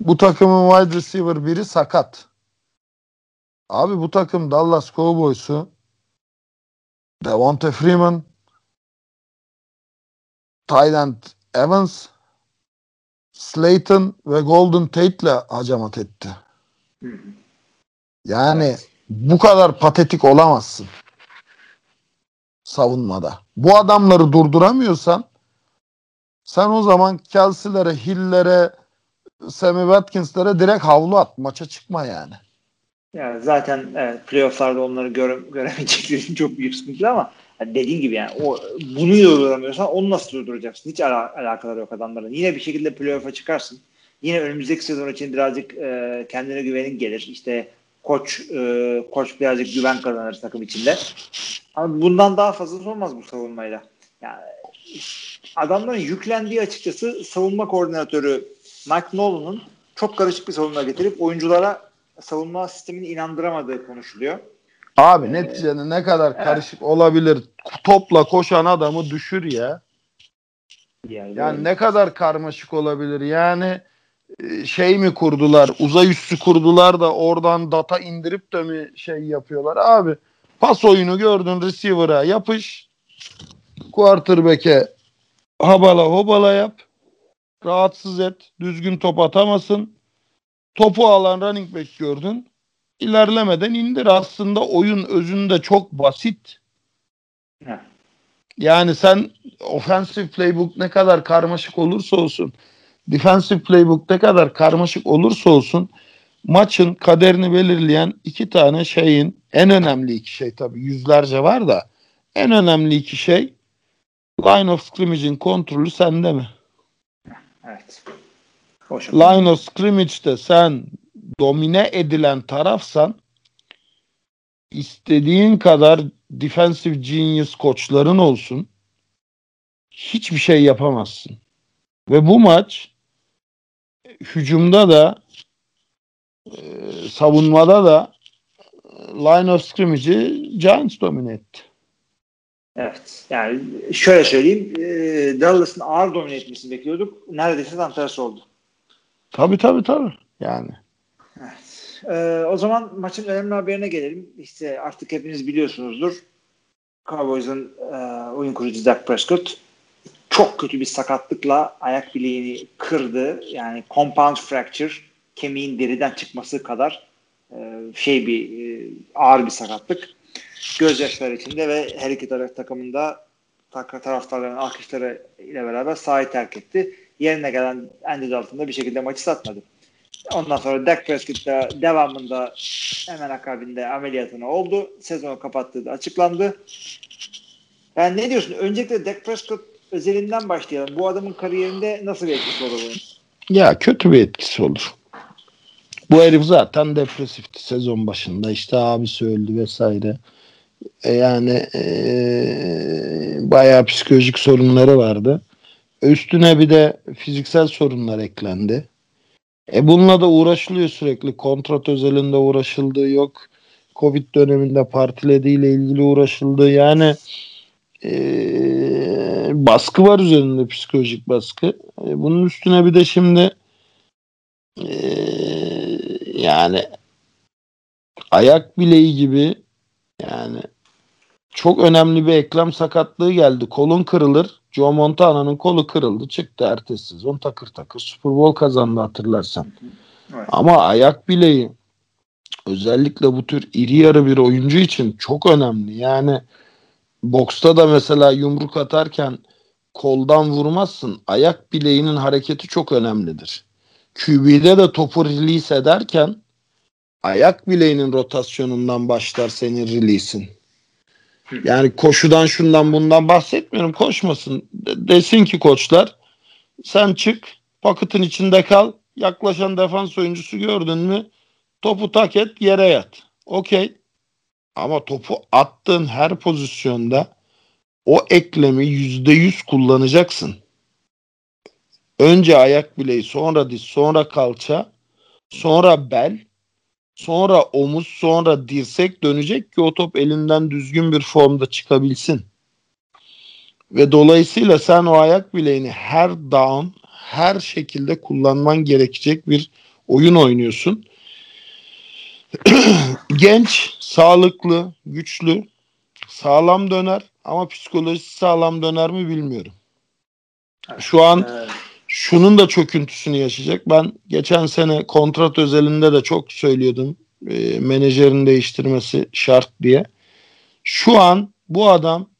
Bu takımın wide receiver 1'i sakat. Abi bu takım Dallas Cowboys'u Devonta Freeman, Tyland Evans, Slayton ve Golden Tate'le hacamat etti. Yani bu kadar patetik olamazsın savunmada. Bu adamları durduramıyorsan sen o zaman Kelsey'lere, Hill'lere, Sammy Watkins'lere direkt havlu at. Maça çıkma yani. Yani zaten playoff'larda onları göremeyeceklerin çok büyük sıkıntılı ama dediğin gibi yani bunu durduramıyorsan onu nasıl durduracaksın? Hiç alakaları yok adamların. Yine bir şekilde playoff'a çıkarsın. Yine önümüzdeki sezon için birazcık kendine güvenin gelir. İşte koç birazcık güven kazanır takım içinde. Ama bundan daha fazlası olmaz bu savunmayla. Yani adamların yüklendiği açıkçası savunma koordinatörü Mike Nolan'ın çok karışık bir savunma getirip oyunculara savunma sistemini inandıramadığı konuşuluyor. Abi neticede ne kadar karışık olabilir? Topla koşan adamı düşür ya. Yani ne kadar karmaşık olabilir? Yani şey mi kurdular? Uzay üssü kurdular da oradan data indirip de mi şey yapıyorlar? Abi pas oyunu gördün, receiver'a yapış. Quarterback'e habala hobala yap. Rahatsız et. Düzgün top atamasın. Topu alan running back gördün. İlerlemeden indir. Aslında oyun özünde çok basit. Yani sen offensive playbook ne kadar karmaşık olursa olsun, defensive playbook ne kadar karmaşık olursa olsun, maçın kaderini belirleyen iki tane şeyin, en önemli iki şey, tabii yüzlerce var da en önemli iki şey, line of scrimmage'in kontrolü sende mi? Evet. Hoşum. Line of scrimmage'de sen domine edilen tarafsan, istediğin kadar defensive genius koçların olsun, hiçbir şey yapamazsın. Ve bu maç hücumda da savunmada da line of scrimmage'i Giants domine etti. Evet. Yani şöyle söyleyeyim, Dallas'ın ağır domine etmesini bekliyorduk. Neredeyse tam tersi oldu. Tabii. Yani. Evet. O zaman maçın önemli haberine gelelim. İşte artık hepiniz biliyorsunuzdur. Cowboys'ın oyun kurucu Dak Prescott çok kötü bir sakatlıkla ayak bileğini kırdı. Yani compound fracture, kemiğin deriden çıkması kadar ağır bir sakatlık. Gözyaşları içinde ve her iki taraf takımında taraftarların alkışları ile beraber sahayı terk etti. Yerine gelen Andy Dalton da bir şekilde maçı satmadı. Ondan sonra Dak Prescott da devamında hemen akabinde ameliyatına oldu. Sezonu kapattığı da açıklandı. Yani ne diyorsun? Öncelikle Dak Prescott özelinden başlayalım. Bu adamın kariyerinde nasıl bir etkisi olur bunun? Ya kötü bir etkisi olur. Bu herif zaten depresifti sezon başında. İşte abisi öldü vesaire. Yani bayağı psikolojik sorunları vardı. Üstüne bir de fiziksel sorunlar eklendi. Bununla da uğraşılıyor sürekli. Kontrat özelinde uğraşıldığı yok. Covid döneminde partilediğiyle ilgili uğraşıldı. Yani baskı var üzerinde, psikolojik baskı. Bunun üstüne bir de şimdi yani ayak bileği gibi yani çok önemli bir eklem sakatlığı geldi. Kolun kırılır. Joe Montana'nın kolu kırıldı. Çıktı ertesi sezon takır takır. Super Bowl kazandı hatırlarsan. Evet. Ama ayak bileği özellikle bu tür iri yarı bir oyuncu için çok önemli. Yani boksta da mesela yumruk atarken koldan vurmazsın. Ayak bileğinin hareketi çok önemlidir. QB'de de topu release ederken ayak bileğinin rotasyonundan başlar senin release'in. Yani koşudan şundan bundan bahsetmiyorum. Koşmasın. Desin ki koçlar, sen çık, pocket'ın içinde kal, yaklaşan defans oyuncusu gördün mü topu tak et, yere yat. Okey. Ama topu attığın her pozisyonda o eklemi %100 kullanacaksın. Önce ayak bileği, sonra diz, sonra kalça, sonra bel, sonra omuz, sonra dirsek dönecek ki o top elinden düzgün bir formda çıkabilsin. Ve dolayısıyla sen o ayak bileğini her down, her şekilde kullanman gerekecek bir oyun oynuyorsun. Genç, sağlıklı, güçlü, sağlam döner ama psikolojisi sağlam döner mi bilmiyorum. Şu an şunun da çöküntüsünü yaşayacak. Ben geçen sene kontrat özelinde de çok söylüyordum. Menajerin değiştirmesi şart diye. Şu an bu adam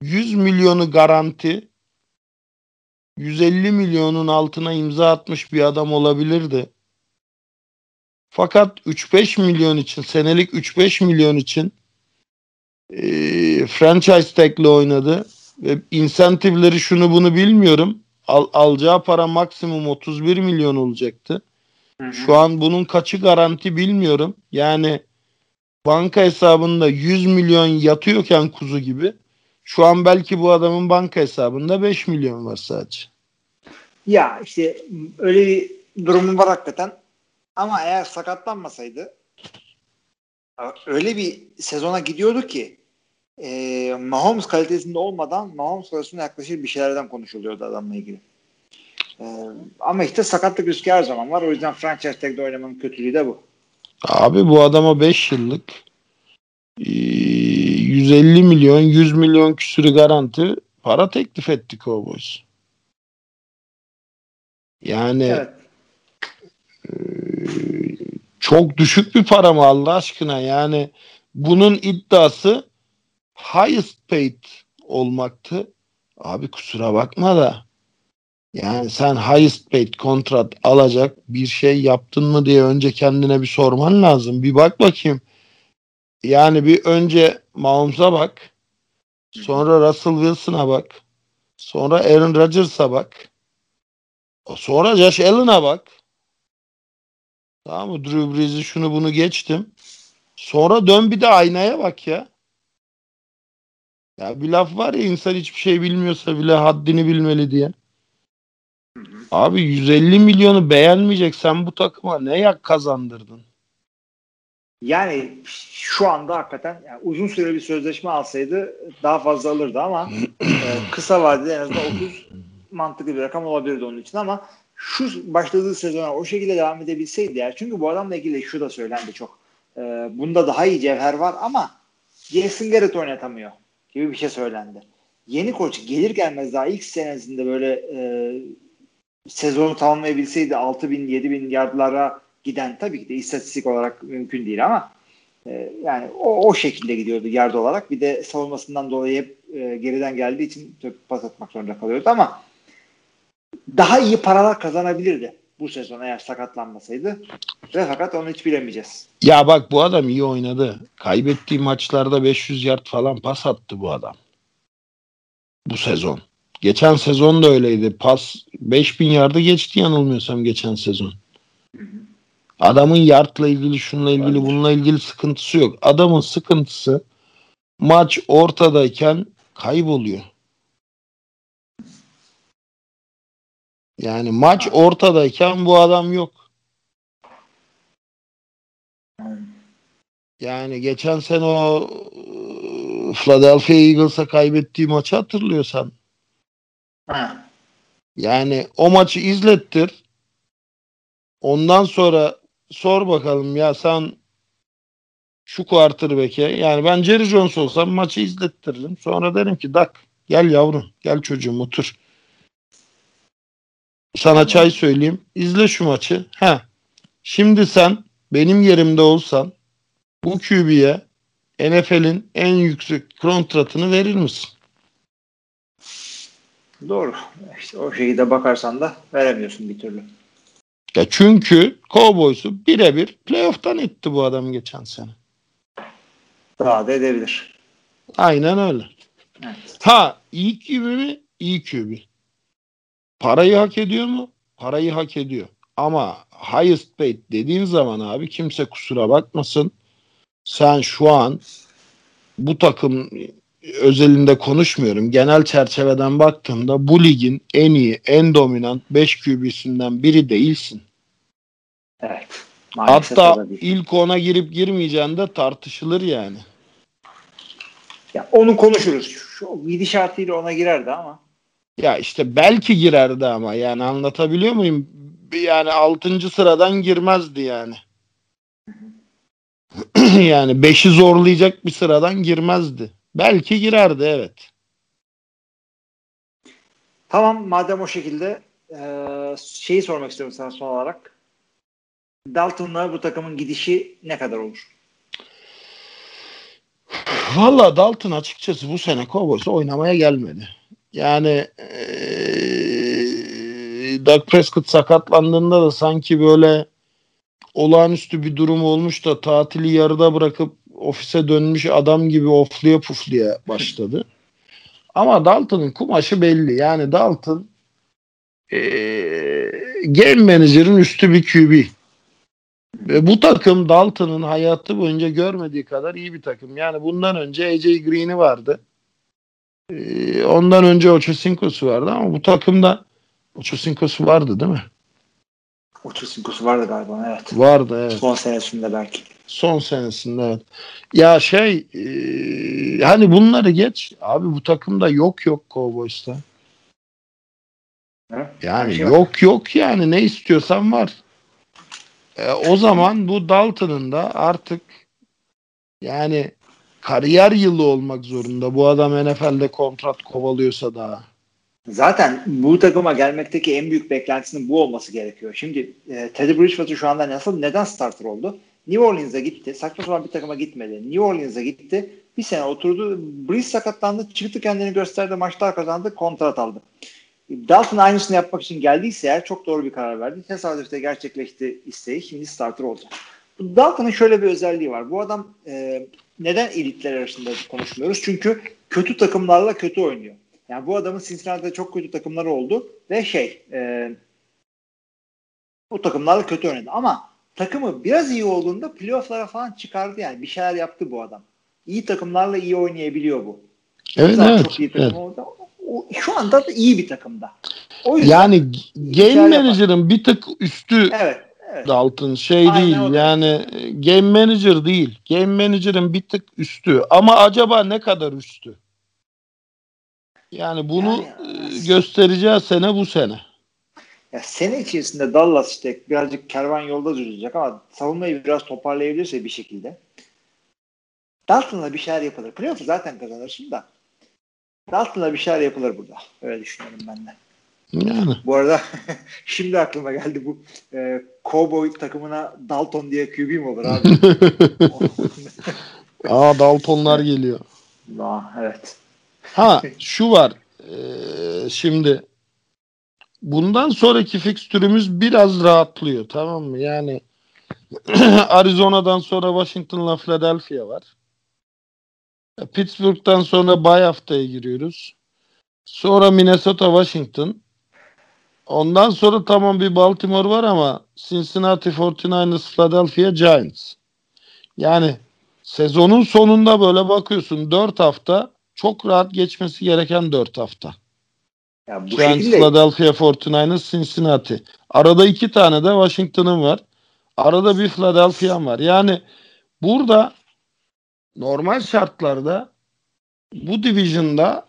100 milyonu garanti, 150 milyonun altına imza atmış bir adam olabilirdi. Fakat 3-5 milyon için, senelik 3-5 milyon için franchise tag'le oynadı. Ve insentivleri şunu bunu bilmiyorum. Alacağı para maksimum 31 milyon olacaktı. Hı-hı. Şu an bunun kaçı garanti bilmiyorum. Yani banka hesabında 100 milyon yatıyorken kuzu gibi Şu an belki bu adamın banka hesabında 5 milyon var sadece. Ya işte öyle bir durumu var hakikaten. Ama eğer sakatlanmasaydı öyle bir sezona gidiyordu ki Mahomes kalitesinde olmadan Mahomes kalitesine yaklaşır bir şeylerden konuşuluyordu adamla ilgili. Ama işte sakatlık riski her zaman var. O yüzden franchise tag'de oynamanın kötülüğü de bu. Abi bu adama 5 yıllık 150 milyon 100 milyon küsürü garanti para teklif etti Cowboys. Yani evet. Çok düşük bir para mı Allah aşkına? Yani bunun iddiası highest paid olmaktı. Abi kusura bakma da yani sen highest paid kontrat alacak bir şey yaptın mı diye önce kendine bir sorman lazım. Bir bak bakayım. Yani bir önce Mahomes'a bak. Sonra Russell Wilson'a bak. Sonra Aaron Rodgers'a bak. Sonra Josh Allen'a bak. Tamam mı? Drew Brees'i şunu bunu geçtim. Sonra dön bir de aynaya bak ya. Ya bir laf var ya, insan hiçbir şey bilmiyorsa bile haddini bilmeli diye. Abi 150 milyonu beğenmeyecek. Sen bu takıma ne yak kazandırdın? Yani şu anda hakikaten yani uzun süreli bir sözleşme alsaydı daha fazla alırdı ama kısa vadede en azından 30 mantıklı bir rakam olabilirdi onun için ama şu başladığı sezona o şekilde devam edebilseydi ya. Çünkü bu adamla ilgili şu da söylendi çok. Bunda daha iyi cevher var ama Jason Garrett oynatamıyor gibi bir şey söylendi. Yeni koç gelir gelmez daha ilk senesinde böyle sezonu tamamlayabilseydi 6.000-7.000 yardlara giden tabii ki de istatistik olarak mümkün değil ama yani o şekilde gidiyordu yard olarak. Bir de savunmasından dolayı hep geriden geldiği için pas atmak zorunda kalıyordu ama daha iyi paralar kazanabilirdi bu sezon eğer sakatlanmasaydı. Ve fakat onu hiç bilemeyeceğiz. Ya bak bu adam iyi oynadı. Kaybettiği maçlarda 500 yard falan pas attı bu adam. Bu sezon. Geçen sezon da öyleydi. Pas 5000 yardı geçti yanılmıyorsam geçen sezon. Adamın yardla ilgili, şununla ilgili, bununla ilgili sıkıntısı yok. Adamın sıkıntısı maç ortadayken kayboluyor. Yani maç ortadayken bu adam yok. Yani geçen sene o Philadelphia Eagles'a kaybettiği maçı hatırlıyorsan. Yani o maçı izlettir. Ondan sonra sor bakalım ya sen şu quarterback'e, yani ben Jerry Jones olsam maçı izlettiririm. Sonra derim ki Dak gel yavrum, gel çocuğum otur. Sana çay söyleyeyim. İzle şu maçı. Ha. Şimdi sen benim yerimde olsan bu QB'ye NFL'in en yüksek kontratını verir misin? Doğru. İşte o şekilde bakarsan da veremiyorsun bir türlü. Ya çünkü Cowboys'u birebir playoff'tan etti bu adam geçen sene. Daha da edebilir. Aynen öyle. Evet. Ha iyi QB mi? İyi QB. Parayı hak ediyor mu? Parayı hak ediyor. Ama highest paid dediğin zaman abi kimse kusura bakmasın. Sen şu an bu takım özelinde konuşmuyorum. Genel çerçeveden baktığımda bu ligin en iyi, en dominant 5 QB'sinden biri değilsin. Evet. Hatta ilk ona girip girmeyeceğin de tartışılır yani. Ya onu konuşuruz. Şu gidişatıyla ona girerdi ama. Ya işte belki girerdi ama yani anlatabiliyor muyum? Yani 6. sıradan girmezdi yani. Yani 5'i zorlayacak bir sıradan girmezdi. Belki girerdi evet. Tamam madem o şekilde şeyi sormak istiyorum sana son olarak. Dalton'la bu takımın gidişi ne kadar olur? Valla Dalton açıkçası bu sene Cowboys'a oynamaya gelmedi. Yani Dak Prescott sakatlandığında da sanki böyle olağanüstü bir durum olmuş da tatili yarıda bırakıp ofise dönmüş adam gibi ofluya pufluya başladı. Ama Dalton'un kumaşı belli. Yani Dalton game manager'ın üstü bir QB. Ve bu takım Dalton'un hayatı boyunca görmediği kadar iyi bir takım. Yani bundan önce AJ Green'i vardı. Ondan önce Ochocinco'su vardı ama bu takımda Ochocinco'su vardı değil mi? Ochocinco'su vardı galiba, evet. Vardı, evet. Son senesinde belki. Son senesinde, evet. Ya hani bunları geç. Abi bu takımda yok Cowboys'ta. Ha? Yani şey yok yani ne istiyorsan var. O zaman bu Dalton'ın da artık yani kariyer yılı olmak zorunda. Bu adam NFL'de kontrat kovalıyorsa daha. Zaten bu takıma gelmekteki en büyük beklentisinin bu olması gerekiyor. Şimdi Teddy Bridgewater şu anda neden starter oldu? New Orleans'a gitti. Saçma sapan bir takıma gitmedi. New Orleans'a gitti. Bir sene oturdu. Breeze sakatlandı. Çıktı, kendini gösterdi. Maçlar kazandı. Kontrat aldı. Dalton aynısını yapmak için geldiyse eğer çok doğru bir karar verdi. Tesadüfte gerçekleşti isteği. Şimdi starter oldu. Dalton'ın şöyle bir özelliği var. Bu adam neden elitler arasında konuşmuyoruz? Çünkü kötü takımlarla kötü oynuyor. Yani bu adamın Cincinnati'de çok kötü takımları oldu ve o takımlarla kötü oynadı. Ama takımı biraz iyi olduğunda playoff'lara falan çıkardı yani. Bir şeyler yaptı bu adam. İyi takımlarla iyi oynayabiliyor bu. Evet, evet. Çok iyi takım oldu ama şu anda da iyi bir takımda. O yüzden yani game manager'ın bir tık üstü. Evet. Dalton aynen değil öyle. Yani game manager değil. Game manager'ın bir tık üstü. Ama acaba ne kadar üstü? Yani bunu göstereceği sene bu sene. Ya sene içerisinde Dallas birazcık kervan yolda düzülecek ama savunmayı biraz toparlayabilirse bir şekilde. Dalton'la bir şeyler yapılır. Playoff'u zaten kazanırsın da. Dalton'la bir şeyler yapılır burada. Öyle düşünüyorum ben de. Yani. Bu arada şimdi aklıma geldi bu Cowboy takımına Dalton diye QB mi olur abi? Daltonlar geliyor. Evet. Şu var. Şimdi bundan sonraki fikstürümüz biraz rahatlıyor, tamam mı? Yani Arizona'dan sonra Washington'la Philadelphia var. Pittsburgh'tan sonra bye haftaya giriyoruz. Sonra Minnesota, Washington. Ondan sonra tamam bir Baltimore var ama Cincinnati 49ers, Philadelphia Giants. Yani sezonun sonunda böyle bakıyorsun 4 hafta çok rahat geçmesi gereken 4 hafta. Ya bu Giants, şekilde... Philadelphia 49ers, Cincinnati. Arada 2 tane de Washington'ın var. Arada bir Philadelphia'm var. Yani burada normal şartlarda bu division'da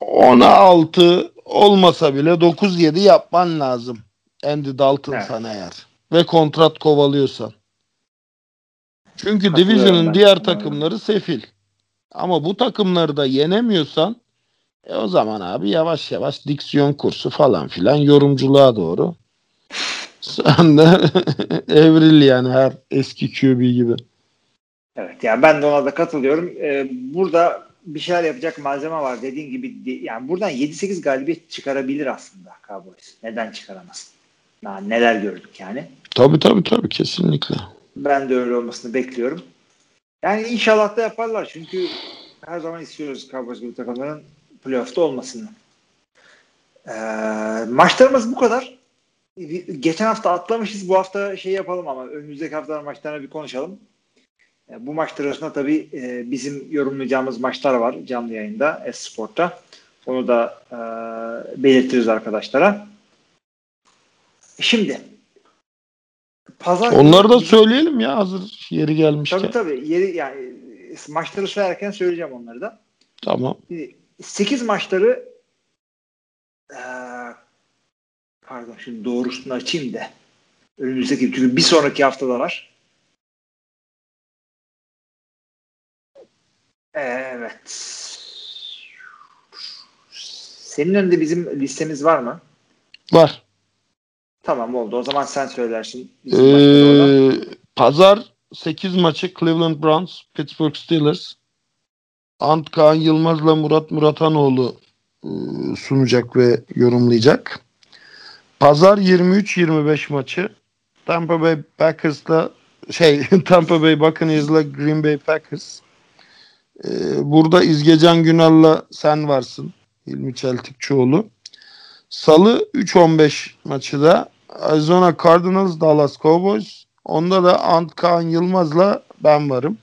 16 olmasa bile 9-7 yapman lazım. Andy Dalton'san eğer. Ve kontrat kovalıyorsan. Çünkü division'ın diğer takımları sefil. Ama bu takımları da yenemiyorsan o zaman abi yavaş yavaş diksiyon kursu falan filan yorumculuğa doğru. Sen de evril yani her eski QB gibi. Evet ya ben de ona da katılıyorum. Burada bir şeyler yapacak malzeme var dediğin gibi. Yani buradan 7-8 galibiyet çıkarabilir aslında Cowboys. Neden çıkaramaz? Yani neler gördük yani. Tabii kesinlikle. Ben de öyle olmasını bekliyorum. Yani inşallah da yaparlar çünkü her zaman istiyoruz Cowboys gibi takımların playoff'ta olmasını. Maçlarımız bu kadar. Geçen hafta atlamışız. Bu hafta yapalım ama önümüzdeki hafta maçlarına bir konuşalım. Bu maçlar arasında tabii bizim yorumlayacağımız maçlar var canlı yayında S-Sport'ta. Onu da belirtiriz arkadaşlara. Şimdi pazar onları da söyleyelim ya hazır yeri gelmişken. Tabii yeri yani maçları sayarken söyleyeceğim onları da. Tamam. 8 maçları pardon şimdi doğrusunu açayım da önümüzdeki çünkü bir sonraki haftada var. Evet. Senin önünde bizim listemiz var mı? Var. Tamam oldu. O zaman sen söylersin. Pazar 8 maçı Cleveland Browns, Pittsburgh Steelers. Ant Kaan Yılmaz'la Murat Muratanoğlu sunacak ve yorumlayacak. Pazar 23-25 maçı Tampa Bay Buccaneers'la Green Bay Packers. Burada İzgecan Günal'la sen varsın. Hilmi Çeltikçioğlu. Salı 3-15 maçı da Arizona Cardinals, Dallas Cowboys. Onda da Ant Kaan Yılmaz'la ben varım.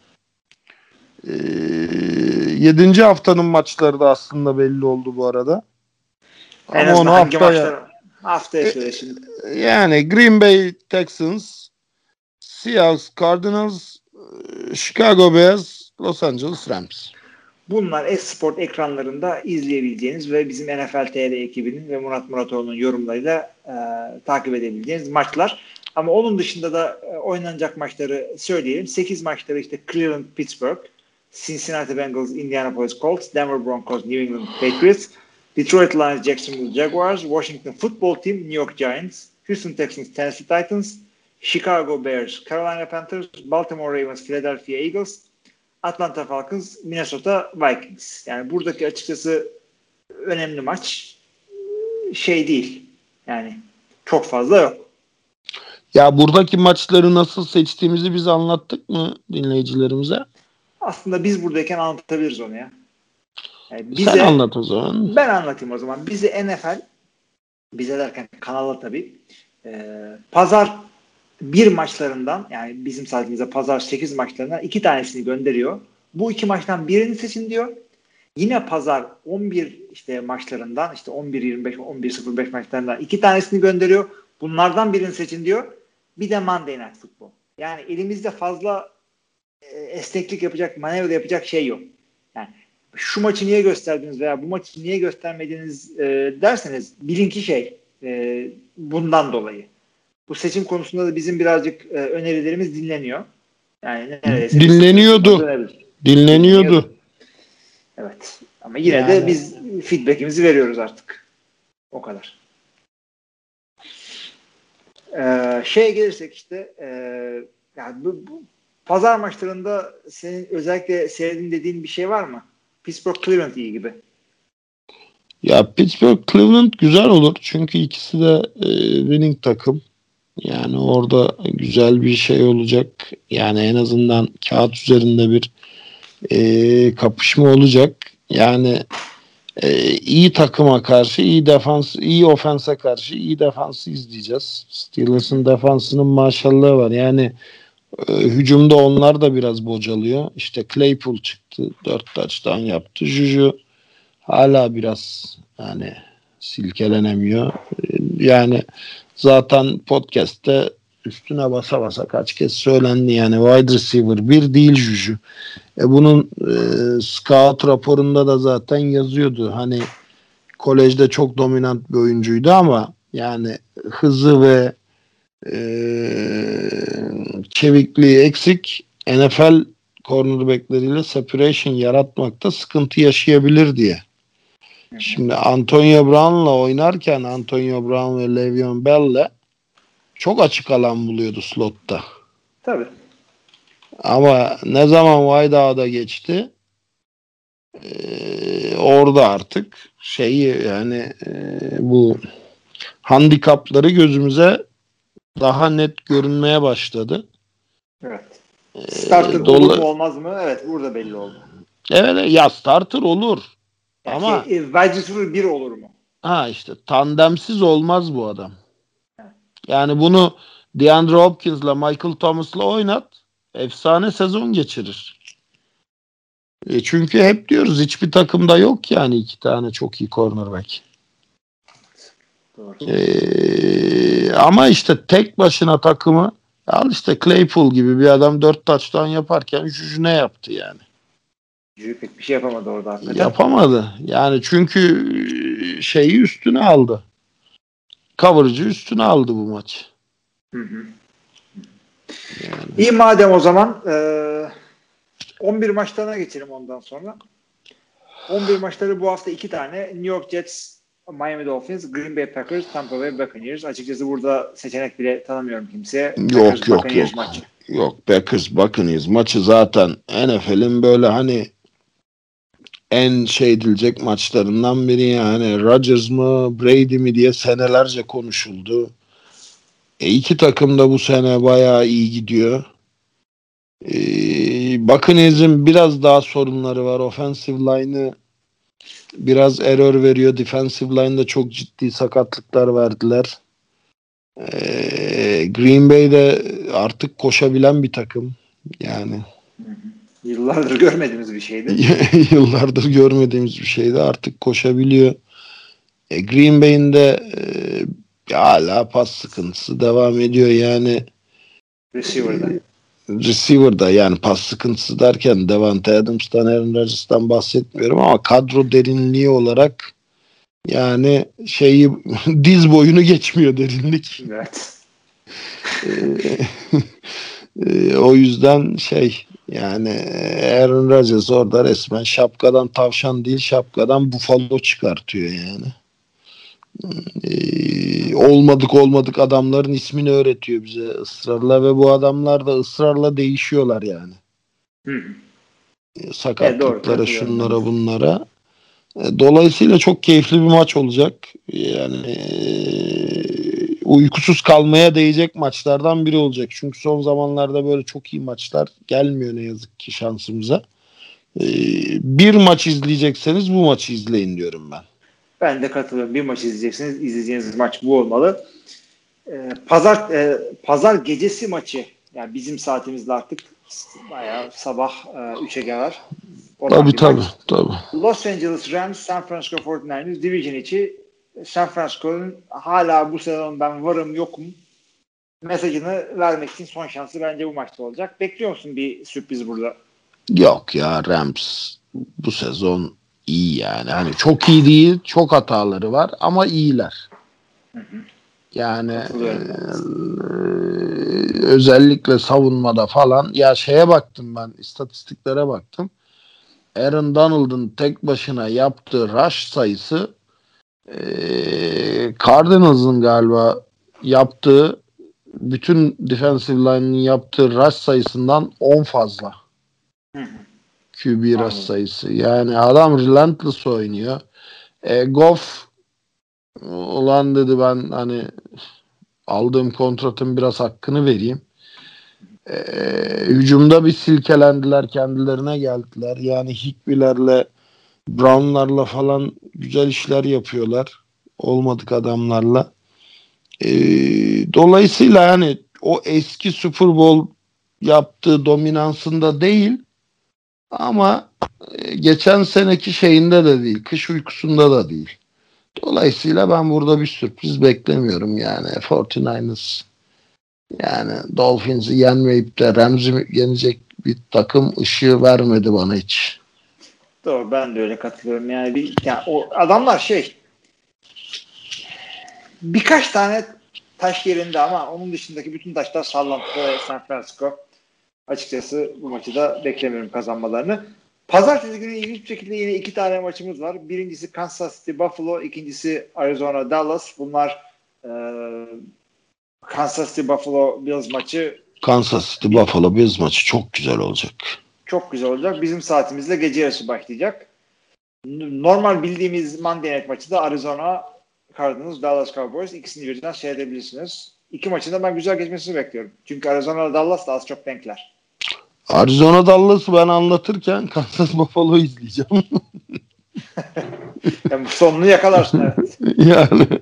7. haftanın maçları da aslında belli oldu bu arada. En ama onu haftaya şimdi. Yani Green Bay Texans, Seahawks Cardinals, Chicago Bears, Los Angeles Rams. Bunlar Esport ekranlarında izleyebileceğiniz ve bizim NFL TR ekibinin ve Murat Muratoğlu'nun yorumlarıyla takip edebileceğiniz maçlar. Ama onun dışında da oynanacak maçları söyleyelim. 8 maçları işte Cleveland Pittsburgh, Cincinnati Bengals Indianapolis Colts, Denver Broncos New England Patriots, Detroit Lions Jacksonville Jaguars, Washington Football Team New York Giants, Houston Texans Tennessee Titans, Chicago Bears Carolina Panthers, Baltimore Ravens Philadelphia Eagles, Atlanta Falcons, Minnesota Vikings. Yani buradaki açıkçası önemli maç şey değil. Yani çok fazla yok. Ya buradaki maçları nasıl seçtiğimizi biz anlattık mı dinleyicilerimize? Aslında biz buradayken anlatabiliriz onu ya. Yani bize, sen anlat o zaman. Ben anlatayım o zaman. Bize NFL, bize derken kanala tabii, pazar 1 maçlarından, yani bizim saatimizde pazar 8 maçlarından 2 tanesini gönderiyor. Bu 2 maçtan birini seçin diyor. Yine pazar 11 işte maçlarından, işte 11-25, 11-05 maçlarından 2 tanesini gönderiyor. Bunlardan birini seçin diyor. Bir de Monday Night Football. Yani elimizde fazla esneklik yapacak, manevra yapacak şey yok. Yani şu maçı niye gösterdiniz veya bu maçı niye göstermediniz derseniz bilin ki bundan dolayı. Bu seçim konusunda da bizim birazcık önerilerimiz dinleniyor. Yani neredeyse dinleniyordu. Evet. Ama yine yani de biz feedback'imizi veriyoruz artık. O kadar. Gelirsek işte yani bu pazar maçlarında senin özellikle seyredin dediğin bir şey var mı? Pittsburgh Cleveland iyi gibi. Ya Pittsburgh Cleveland güzel olur. Çünkü ikisi de winning takım. Yani orada güzel bir şey olacak. Yani en azından kağıt üzerinde bir kapışma olacak. Yani iyi takıma karşı iyi defans, iyi ofensa karşı iyi defansı izleyeceğiz. Steelers'ın defansının maşallahı var. Yani hücumda onlar da biraz bocalıyor. İşte Claypool çıktı. 4 touchdown yaptı. Juju hala biraz yani silkelenemiyor. Yani zaten podcast'te üstüne basa basa kaç kez söylendi. Yani wide receiver 1 değil Juju. Bunun scout raporunda da zaten yazıyordu. Hani kolejde çok dominant bir oyuncuydu ama yani hızı ve çevikliği eksik. NFL cornerbackleriyle separation yaratmakta sıkıntı yaşayabilir diye. Şimdi Antonio Brown'la oynarken Antonio Brown ve Le'Veon Bell'le çok açık alan buluyordu slotta. Tabii. Ama ne zaman wideout'a geçti orada artık bu handikapları gözümüze daha net görünmeye başladı. Evet. Starter olur mu olmaz mı? Evet, burada belli oldu. Evet ya, starter olur. Belki ama wide receiver 1 olur mu? Ha işte tandemsiz olmaz bu adam. Evet. Yani bunu DeAndre Hopkins'la Michael Thomas'la oynat. Efsane sezon geçirir. Çünkü hep diyoruz hiçbir takımda yok yani 2 tane çok iyi cornerback. Doğru. Ama işte tek başına takımı al işte Claypool gibi bir adam 4 touchdown yaparken Juju ne yaptı yani? Juju pek bir şey yapamadı orada hakikaten. Yapamadı. Yani çünkü şeyi üstüne aldı. Coverage'ı üstüne aldı bu maç. Hı. Yani. İyi madem o zaman 11 maçlarına geçelim ondan sonra. 11 maçları bu hafta 2 tane. New York Jets Miami Dolphins, Green Bay Packers, Tampa Bay Buccaneers. Açıkçası burada seçenek bile tanımıyorum kimseye. Yok. Maçı. Yok, Packers Buccaneers maçı zaten NFL'in böyle hani en edilecek maçlarından biri yani. Rodgers mı Brady mi diye senelerce konuşuldu. İki takım da bu sene bayağı iyi gidiyor. Buccaneers'in biraz daha sorunları var. Offensive line'ı biraz error veriyor. Defensive line'da çok ciddi sakatlıklar verdiler. Green Bay'de artık koşabilen bir takım. Yani Yıllardır görmediğimiz bir şeydi. Yıllardır görmediğimiz bir şeydi. Artık koşabiliyor. Green Bay'in de hala pas sıkıntısı devam ediyor yani. Receiver'da yani pas sıkıntısı derken Davante Adams'tan, Aaron Rodgers'tan bahsetmiyorum ama kadro derinliği olarak yani şeyi diz boyunu geçmiyor derinlik. Evet. O yüzden yani Aaron Rodgers orada resmen şapkadan tavşan değil, şapkadan bufalo çıkartıyor yani. Olmadık adamların ismini öğretiyor bize ısrarla ve bu adamlar da ısrarla değişiyorlar yani. Sakatlıklara, şunlara, bunlara. Dolayısıyla çok keyifli bir maç olacak. Yani uykusuz kalmaya değecek maçlardan biri olacak. Çünkü son zamanlarda böyle çok iyi maçlar gelmiyor ne yazık ki şansımıza. Bir maç izleyecekseniz bu maçı izleyin diyorum ben. Ben de katılıyorum. Bir maç izleyeceksiniz. İzleyeceğiniz maç bu olmalı. Pazar gecesi maçı. Yani bizim saatimizde artık bayağı sabah 3'e kadar. Tabii. Los Angeles Rams, San Francisco 49ers division içi. San Francisco'nun hala bu sezon ben varım yokum mesajını vermek için son şansı bence bu maçta olacak. Bekliyor musun bir sürpriz burada? Yok ya, Rams bu sezon iyi yani. Hani çok iyi değil, çok hataları var ama iyiler. Yani özellikle savunmada falan. Ya şeye baktım ben, istatistiklere baktım. Aaron Donald'ın tek başına yaptığı rush sayısı Cardinals'ın galiba yaptığı bütün defensive line'nin yaptığı rush sayısından 10 fazla. QB rush sayısı. Yani adam relentless oynuyor. Goff ulan dedi ben hani aldığım kontratın biraz hakkını vereyim. Hücumda bir silkelendiler, kendilerine geldiler. Yani Higby'lerle, Brown'larla falan güzel işler yapıyorlar. Olmadık adamlarla. Dolayısıyla hani o eski Super Bowl yaptığı dominansında değil ama geçen seneki şeyinde de değil. Kış uykusunda da değil. Dolayısıyla ben burada bir sürpriz beklemiyorum yani. 49ers yani Dolphins'i yenmeyip de Rams'i yenecek bir takım ışığı vermedi bana hiç. Doğru, ben de öyle katılıyorum. Yani, o adamlar birkaç tane taş yerinde ama onun dışındaki bütün taşlar sallantıda San Francisco. Açıkçası bu maçı da beklemiyorum kazanmalarını. Pazartesi günü ilginç bir şekilde yine iki tane maçımız var. Birincisi Kansas City Buffalo, ikincisi Arizona Dallas. Bunlar Kansas City Buffalo Bills maçı. Kansas City Buffalo Bills maçı çok güzel olacak. Çok güzel olacak. Bizim saatimizle gece yarısı başlayacak. Normal bildiğimiz Monday Night maçı da Arizona Cardinals, Dallas Cowboys. İkisini birden seyredebilirsiniz. İki maçın da ben güzel geçmesini bekliyorum. Çünkü Arizona Dallas da az çok denkler. Arizona Dallas'ı ben anlatırken Kansas Buffalo'yu izleyeceğim. Yani sonunu yakalarsın. Evet. Yani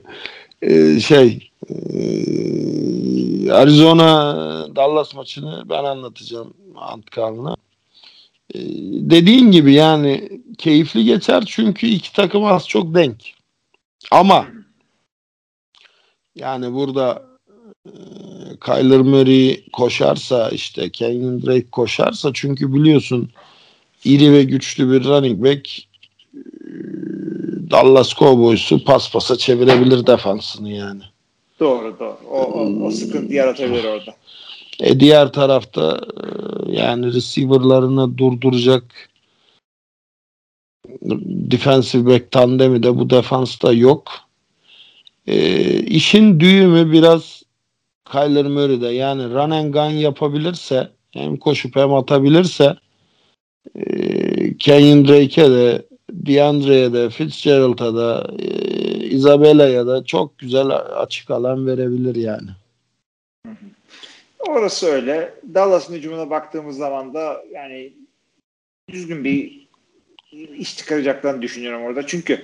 Arizona Dallas maçını ben anlatacağım Antkan'la. Dediğin gibi yani keyifli geçer çünkü iki takım az çok denk. Ama yani burada Kyler Murray koşarsa Kenyon Drake koşarsa çünkü biliyorsun iri ve güçlü bir running back Dallas Cowboys'u pasa çevirebilir defansını yani. Doğru. O sıkıntı yaratabilir orada. Diğer tarafta yani receiver'larını durduracak defensive back tandemi de bu defansta yok. İşin düğümü biraz Kyler Murray'de yani run and gun yapabilirse hem koşup hem atabilirse Kenyon Drake'e de DeAndre'ye de Fitzgerald'a da Isabella'ya da çok güzel açık alan verebilir yani. Orası öyle. Dallas'ın hücumuna baktığımız zaman da yani düzgün bir iş çıkaracaklarını düşünüyorum orada. Çünkü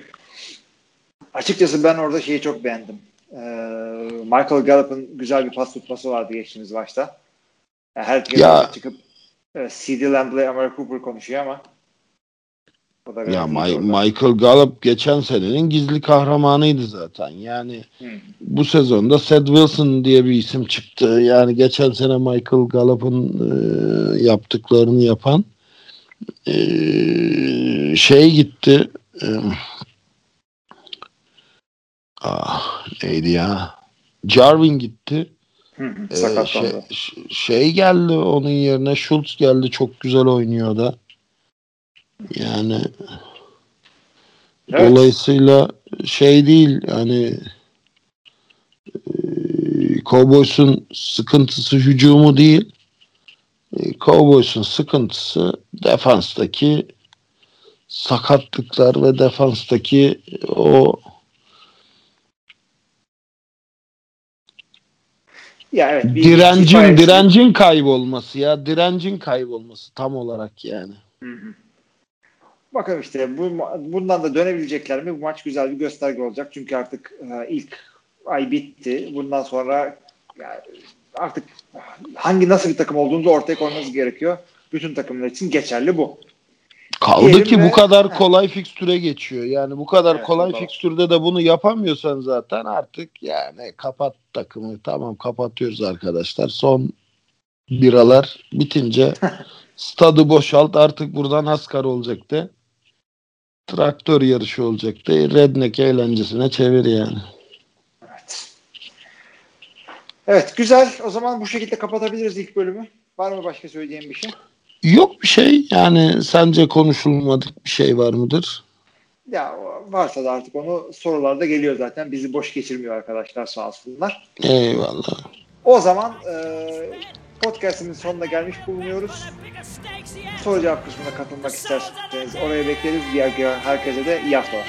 açıkçası ben orada çok beğendim. Michael Gallup'ın güzel bir pas tutması vardı geçtiğimiz maçta. Yani herkes çıkıp CD Lamb ile Amari Cooper konuşuyor ama o da ya Michael Gallup geçen senenin gizli kahramanıydı zaten. Yani bu sezonda Seth Wilson diye bir isim çıktı. Yani geçen sene Michael Gallup'ın yaptıklarını yapan şey gitti. Neydi ya? Jarvin gitti. Şey geldi onun yerine, Schultz geldi, çok güzel oynuyor da. Yani evet. Dolayısıyla şey değil hani Cowboys'un sıkıntısı hücumu değil. Cowboys'un sıkıntısı defanstaki sakatlıklar ve defanstaki o ya evet, direncin kaybolması ya. Direncin kaybolması tam olarak yani. Hı. Bakalım işte bundan da dönebilecekler mi? Bu maç güzel bir gösterge olacak. Çünkü artık ilk ay bitti. Bundan sonra yani artık nasıl bir takım olduğunuzu ortaya koymanız gerekiyor. Bütün takımlar için geçerli bu. Kaldı diyelim ki bu kadar kolay fikstüre geçiyor. Yani bu kadar kolay fikstürde de bunu yapamıyorsan zaten artık yani kapat takımı. Tamam, kapatıyoruz arkadaşlar. Son biralar bitince stadı boşalt, artık buradan NASCAR olacaktı. Traktör yarışı olacaktı. Redneck eğlencesine çevir yani. Evet, güzel. O zaman bu şekilde kapatabiliriz ilk bölümü. Var mı başka söyleyeceğim bir şey? Yok bir şey. Yani sence konuşulmadık bir şey var mıdır? Ya varsa da artık onu sorularda geliyor zaten. Bizi boş geçirmiyor arkadaşlar, sağ olsunlar. Eyvallah. O zaman podcast'ımızın sonuna gelmiş bulunuyoruz. Soru cevap kısmına katılmak isterseniz oraya bekleriz. Diğer herkese de iyi haftalar.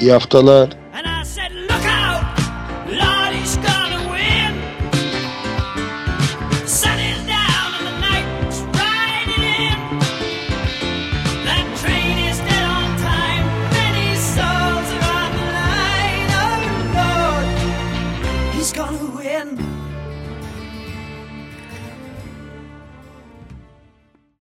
İyi haftalar.